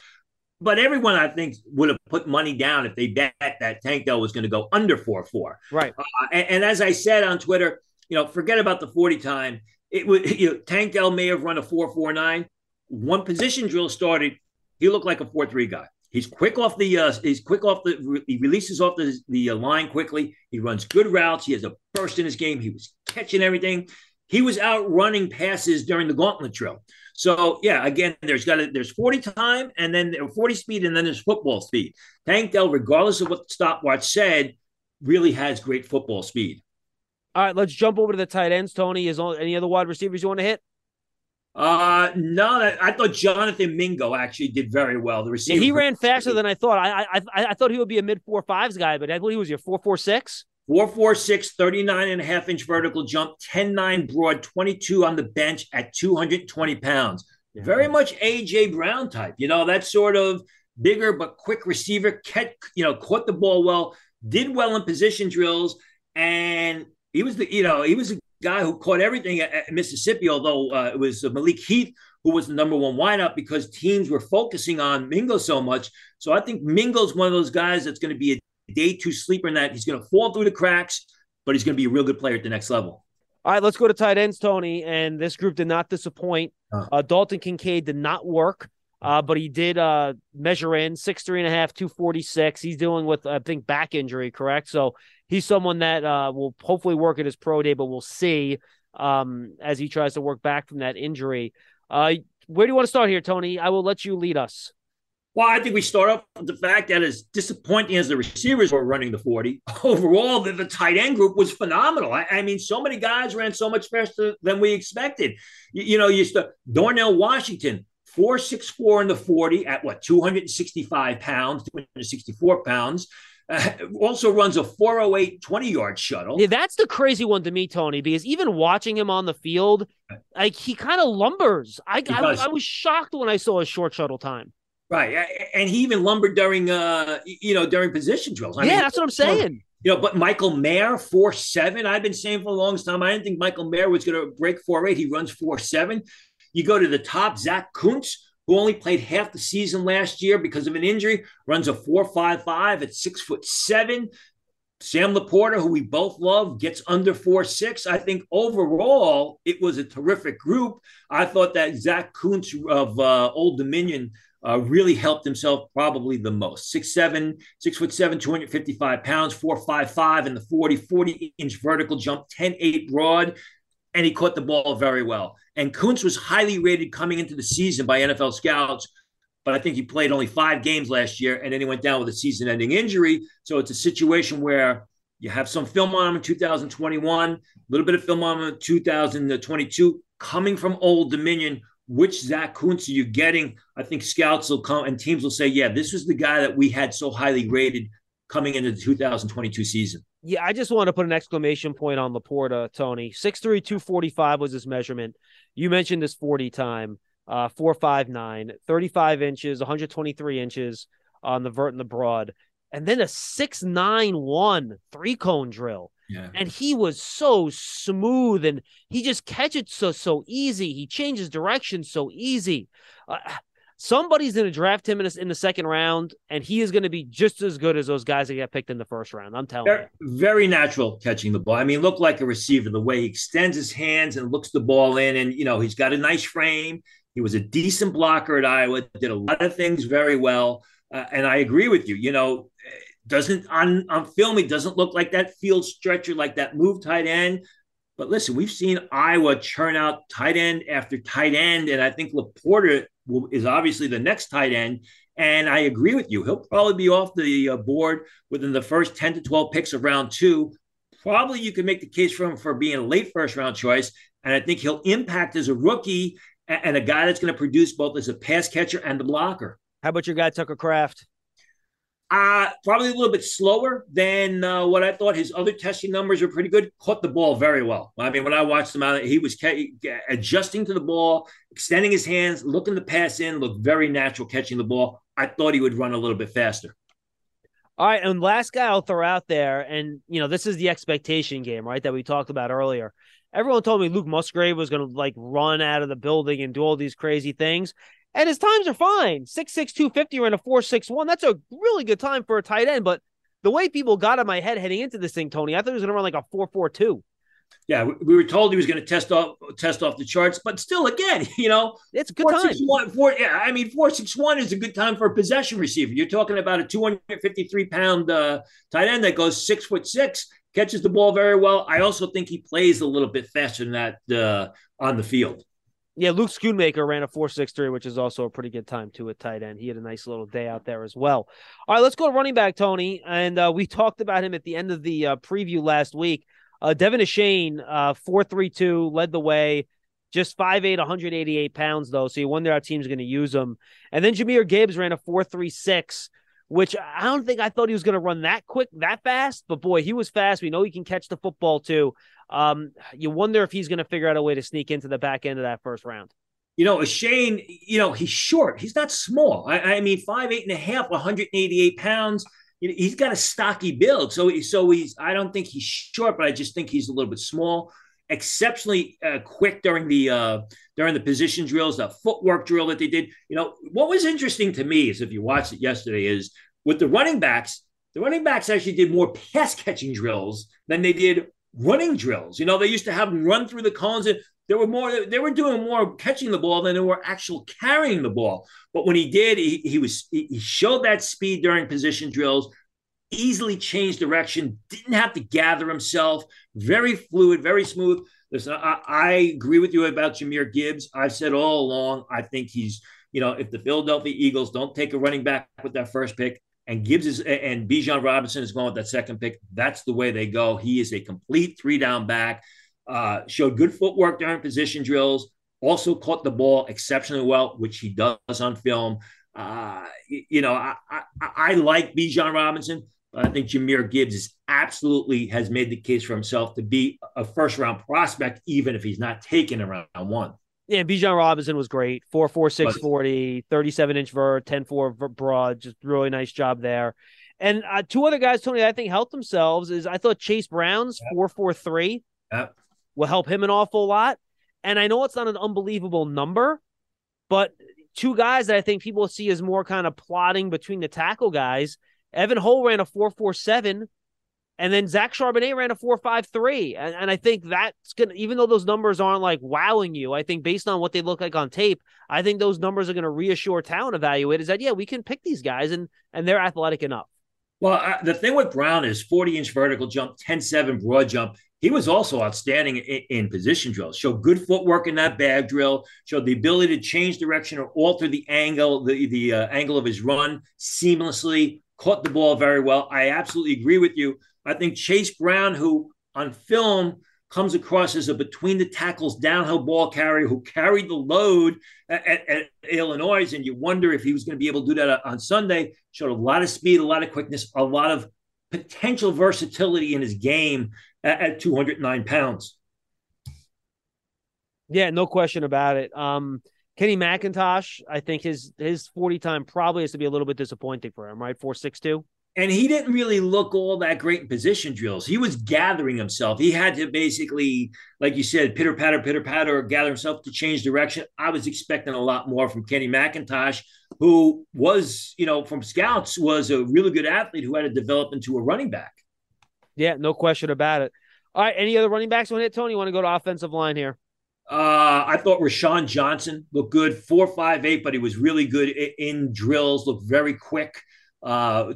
But everyone, I think, would have put money down if they bet that Tank Dell was going to go under 4.4. Right. And as I said on Twitter, forget about the 40 time. It would. Tank Dell may have run a 4.49. One position drill started, he looked like a 4.3 guy. He's quick off the he releases off the line quickly. He runs good routes. He has a burst in his game. He was catching everything. He was out running passes during the gauntlet drill. So yeah, again, there's 40 time, and then 40 speed, and then there's football speed. Tank Dell, regardless of what the stopwatch said, really has great football speed. All right, let's jump over to the tight ends. Tony, is any other wide receivers you want to hit? No, I thought Jonathan Mingo actually did very well. The receiver, he ran faster than I thought. I thought he would be a mid 4.5s guy, but I believe he was your 4.46. 4.46, 39.5-inch vertical jump, 10.9 broad, 22 on the bench at 220 pounds. Yeah. Very much A.J. Brown type, that sort of bigger but quick receiver. Caught the ball well, did well in position drills, and he was a guy who caught everything at Mississippi, although it was Malik Heath who was the number one wideout because teams were focusing on Mingo so much. So I think Mingo's one of those guys that's going to be a day two sleeper in that. He's going to fall through the cracks, but he's going to be a real good player at the next level. All right, let's go to tight ends, Tony. And this group did not disappoint. Dalton Kincaid did not work, but he did measure in 6'3.5", 246. He's dealing with, I think, back injury, correct? So he's someone that will hopefully work at his pro day, but we'll see as he tries to work back from that injury. Where do you want to start here, Tony? I will let you lead us. Well, I think we start off with the fact that as disappointing as the receivers were running the 40, overall, the tight end group was phenomenal. I mean, so many guys ran so much faster than we expected. Darnell Washington, 4.64 in the 40 at, 264 pounds. Also runs a 4.08 20-yard shuttle. Yeah, that's the crazy one to me, Tony, because even watching him on the field, he kind of lumbers. I was shocked when I saw his short shuttle time. Right, and he even lumbered during during position drills. I mean, that's what I'm saying. But Michael Mayer, 4.7. I've been saying for the longest time, I didn't think Michael Mayer was going to break 4.8. He runs 4.7. You go to the top, Zach Kuntz, who only played half the season last year because of an injury, runs a 4.55 at 6'7". Sam Laporta, who we both love, gets under 4.6. I think overall it was a terrific group. I thought that Zach Kuntz of Old Dominion really helped himself probably the most. 6'7", 255 pounds, 4.55 in the 40-inch vertical jump, 10.8 broad. And he caught the ball very well. And Kuntz was highly rated coming into the season by NFL scouts, but I think he played only 5 games last year, and then he went down with a season-ending injury. So it's a situation where you have some film on him in 2021, a little bit of film on him in 2022, coming from Old Dominion. Which Zach Kuntz are you getting? I think scouts will come and teams will say, yeah, this was the guy that we had so highly rated coming into the 2022 season. Yeah, I just want to put an exclamation point on Laporta, Tony. 6'3", 245 was his measurement. You mentioned his 40 time, 4.59, 35 inches, 123 inches on the vert and the broad, and then a 6'9", 3-cone drill. Yeah. And he was so smooth, and he just catches it so easy. He changes direction so easy. Somebody's going to draft him in the second round, and he is going to be just as good as those guys that got picked in the first round. I'm telling you. Very natural catching the ball. I mean, looked like a receiver, the way he extends his hands and looks the ball in. And, he's got a nice frame. He was a decent blocker at Iowa, did a lot of things very well. And I agree with you, doesn't on film, he doesn't look like that field stretcher, like that move tight end. But listen, we've seen Iowa churn out tight end after tight end, and I think Laporta is obviously the next tight end. And I agree with you. He'll probably be off the board within the first 10 to 12 picks of round 2. Probably you can make the case for him for being a late first-round choice. And I think he'll impact as a rookie and a guy that's going to produce both as a pass catcher and a blocker. How about your guy, Tucker Kraft? Probably a little bit slower than what I thought. His other testing numbers are pretty good. Caught the ball very well. I mean, when I watched him out, he was adjusting to the ball, extending his hands, looking to pass in, looked very natural catching the ball. I thought he would run a little bit faster. All right, and last guy I'll throw out there, and, you know, this is the expectation game, right, that we talked about earlier. Everyone told me Luke Musgrave was going to, like, run out of the building and do all these crazy things. And his times are fine. 6'6", 250 and a 4.61. That's a really good time for a tight end. But the way people got in my head heading into this thing, Tony, I thought he was going to run like a 4.42. Yeah, we were told he was going to test off the charts. But still, again, you know, it's a good time. 4.61 is a good time for a possession receiver. You're talking about a 253-pound tight end that goes 6'6", catches the ball very well. I also think he plays a little bit faster than that on the field. Yeah, Luke Schoonmaker ran a 4.63, which is also a pretty good time to a tight end. He had a nice little day out there as well. All right, let's go to running back, Tony. And we talked about him at the end of the preview last week. Devin Achane, 4.32, led the way. Just 5'8", 188 pounds, though, so you wonder how teams going to use him. And then Jahmyr Gibbs ran a 4.36, which I don't think I thought he was going to run that quick, that fast. But, boy, he was fast. We know he can catch the football, too. You wonder if he's going to figure out a way to sneak into the back end of that first round. You know, Achane, you know, he's short. He's not small. I mean, 5'8 and a half, 188 pounds. You know, he's got a stocky build. So he's, I don't think he's short, but I just think he's a little bit small. Exceptionally quick during the position drills, the footwork drill that they did. You know, what was interesting to me is, if you watched it yesterday, is with the running backs actually did more pass catching drills than they did running drills. You know, they used to have them run through the cones, and they were doing more catching the ball than they were actual carrying the ball. But when he did, he showed that speed during position drills, easily changed direction, didn't have to gather himself, very fluid, very smooth. Listen, I agree with you about Jahmyr Gibbs. I've said all along, I think he's, you know, if the Philadelphia Eagles don't take a running back with that first pick, and and Bijan Robinson is going with that second pick, that's the way they go. He is a complete three-down back. Showed good footwork during position drills. Also caught the ball exceptionally well, which he does on film. You know, I like Bijan Robinson, but I think Jahmyr Gibbs has made the case for himself to be a first-round prospect, even if he's not taken in round one. Yeah, Bijan Robinson was great. 4.46, 40, 37-inch vert, 10.4 broad. Just really nice job there. And two other guys, Tony, that I think helped themselves is I thought Chase Brown's 4.43 will help him an awful lot. And I know it's not an unbelievable number, but two guys that I think people see as more kind of plotting between the tackle guys. Evan Hull ran a 4.47, and then Zach Charbonnet ran a 4.53. And I think that's going to, even though those numbers aren't like wowing you, I think based on what they look like on tape, I think those numbers are going to reassure talent evaluators that, yeah, we can pick these guys and they're athletic enough. Well, the thing with Brown is 40-inch vertical jump, 10.7 broad jump. He was also outstanding in position drills. Showed good footwork in that bag drill. Showed the ability to change direction or alter the angle, the angle of his run seamlessly. Caught the ball very well. I absolutely agree with you. I think Chase Brown, who on film comes across as a between-the-tackles downhill ball carrier who carried the load at Illinois, and you wonder if he was going to be able to do that on Sunday, showed a lot of speed, a lot of quickness, a lot of potential versatility in his game at 209 pounds. Yeah, no question about it. Kenny McIntosh, I think his 40 time probably has to be a little bit disappointing for him, right? 4.62. And he didn't really look all that great in position drills. He was gathering himself. He had to basically, like you said, pitter-patter, gather himself to change direction. I was expecting a lot more from Kenny McIntosh, who was, you know, from scouts, was a really good athlete who had to develop into a running back. Yeah, no question about it. All right, any other running backs you want to hit, Tony? You want to go to offensive line here? I thought Rashawn Johnson looked good, 4.58, but he was really good in drills, looked very quick,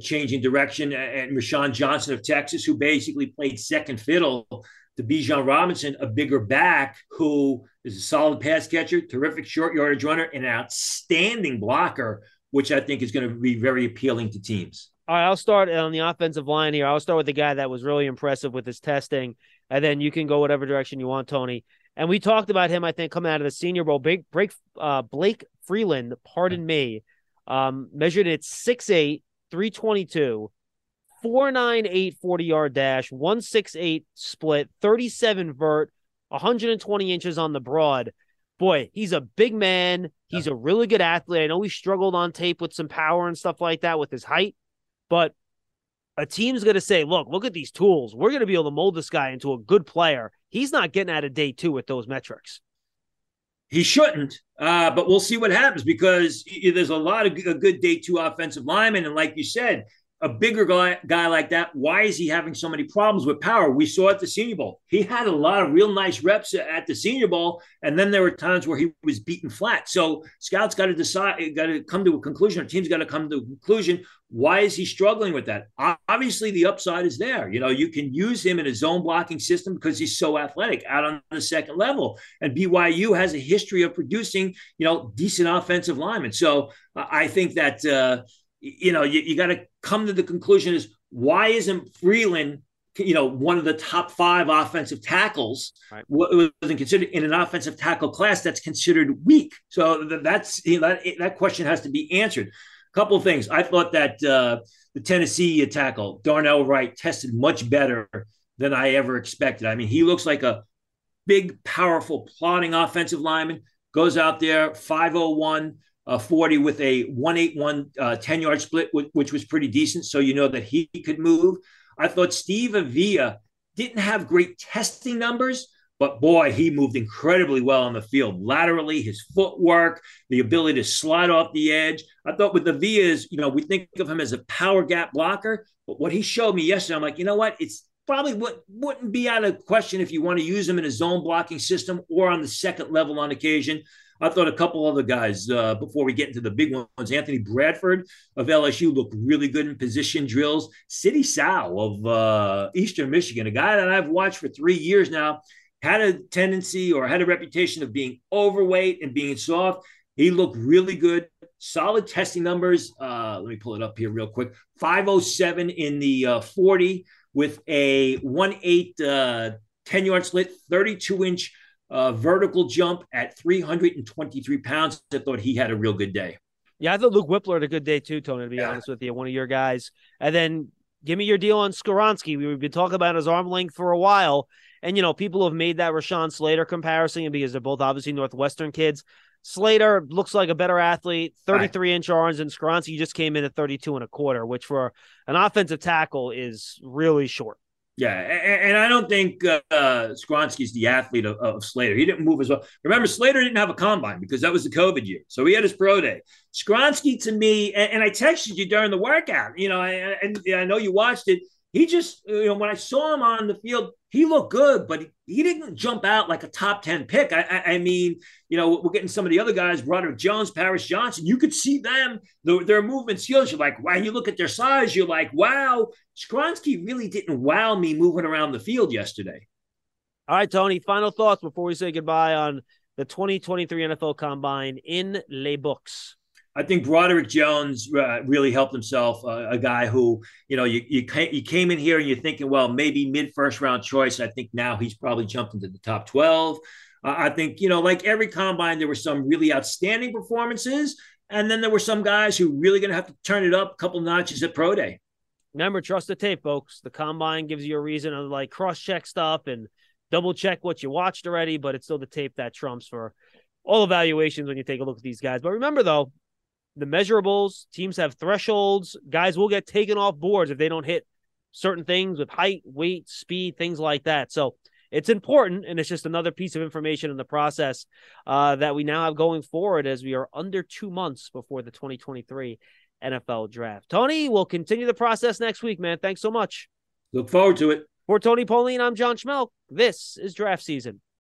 changing direction. And Rashawn Johnson of Texas, who basically played second fiddle to Bijan Robinson, a bigger back who is a solid pass catcher, terrific short yardage runner, and an outstanding blocker, which I think is going to be very appealing to teams. All right, I'll start on the offensive line here. I'll start with the guy that was really impressive with his testing, and then you can go whatever direction you want, Tony. And we talked about him, I think, coming out of the Senior Bowl. Blake Freeland, pardon me, measured at 6'8", 322, 4.98 40-yard dash, 1.68 split, 37 vert, 120 inches on the broad. Boy, he's a big man. He's a really good athlete. I know he struggled on tape with some power and stuff like that with his height, but a team's going to say, look at these tools. We're going to be able to mold this guy into a good player. He's not getting out of day two with those metrics. He shouldn't, but we'll see what happens, because there's a lot of good day two offensive linemen. And like you said, a bigger guy like that, why is he having so many problems with power? We saw at the Senior Bowl. He had a lot of real nice reps at the Senior Bowl, and then there were times where he was beaten flat. So scouts got to decide, got to come to a conclusion, or teams got to come to a conclusion. Why is he struggling with that? Obviously, the upside is there. You know, you can use him in a zone blocking system because he's so athletic out on the second level. And BYU has a history of producing, you know, decent offensive linemen. So I think that, you know, you got to come to the conclusion is, why isn't Freeland, you know, one of the top five offensive tackles, right? Wasn't considered in an offensive tackle class that's considered weak? So that's, you know, that question has to be answered. A couple of things. I thought that the Tennessee tackle, Darnell Wright, tested much better than I ever expected. I mean, he looks like a big, powerful, plodding offensive lineman, goes out there, 5'01", 40 with a 1.81 10-yard split, which was pretty decent. So you know that he could move. I thought Steve Avila didn't have great testing numbers, but boy, he moved incredibly well on the field. Laterally, his footwork, the ability to slide off the edge. I thought with Avila's, you know, we think of him as a power gap blocker, but what he showed me yesterday, I'm like, you know what? It's probably wouldn't be out of question if you want to use him in a zone blocking system or on the second level on occasion. I thought a couple other guys, before we get into the big ones, Anthony Bradford of LSU looked really good in position drills. Sidi Sow of Eastern Michigan, a guy that I've watched for 3 years now, had a tendency or had a reputation of being overweight and being soft. He looked really good. Solid testing numbers. Let me pull it up here real quick. 507 in the 40 with a 1.8 10-yard split, 32-inch vertical jump at 323 pounds. I thought he had a real good day. Yeah, I thought Luke Whippler had a good day too, Tony, to be honest with you, one of your guys. And then give me your deal on Skoronski. We've been talking about his arm length for a while. And, you know, people have made that Rashawn Slater comparison because they're both obviously Northwestern kids. Slater looks like a better athlete, 33-inch arms, and Skoronski just came in at 32.25, which for an offensive tackle is really short. Yeah, and I don't think Skoronski's the athlete of Slater. He didn't move as well. Remember, Slater didn't have a combine because that was the COVID year. So he had his pro day. Skoronski, to me, and I texted you during the workout, you know, and I know you watched it. He just, you know, when I saw him on the field, he looked good, but he didn't jump out like a top 10 pick. I mean, you know, we're getting some of the other guys, Broderick Jones, Paris Johnson. You could see them, their movement skills. You're like, wow, you look at their size. You're like, wow, Skoronski really didn't wow me moving around the field yesterday. All right, Tony, final thoughts before we say goodbye on the 2023 NFL Combine in les books. I think Broderick Jones really helped himself, a guy who, you know, you came in here and you're thinking, well, maybe mid-first-round choice. I think now he's probably jumped into the top 12. I think, you know, like every combine, there were some really outstanding performances, and then there were some guys who really going to have to turn it up a couple notches at pro day. Remember, trust the tape, folks. The combine gives you a reason to, like, cross-check stuff and double-check what you watched already, but it's still the tape that trumps for all evaluations when you take a look at these guys. But remember, though, the measurables, teams have thresholds. Guys will get taken off boards if they don't hit certain things with height, weight, speed, things like that. So it's important, and it's just another piece of information in the process that we now have going forward as we are under 2 months before the 2023 NFL Draft. Tony, we'll continue the process next week, man. Thanks so much. Look forward to it. For Tony Pauline, I'm John Schmeelk. This is Draft Season.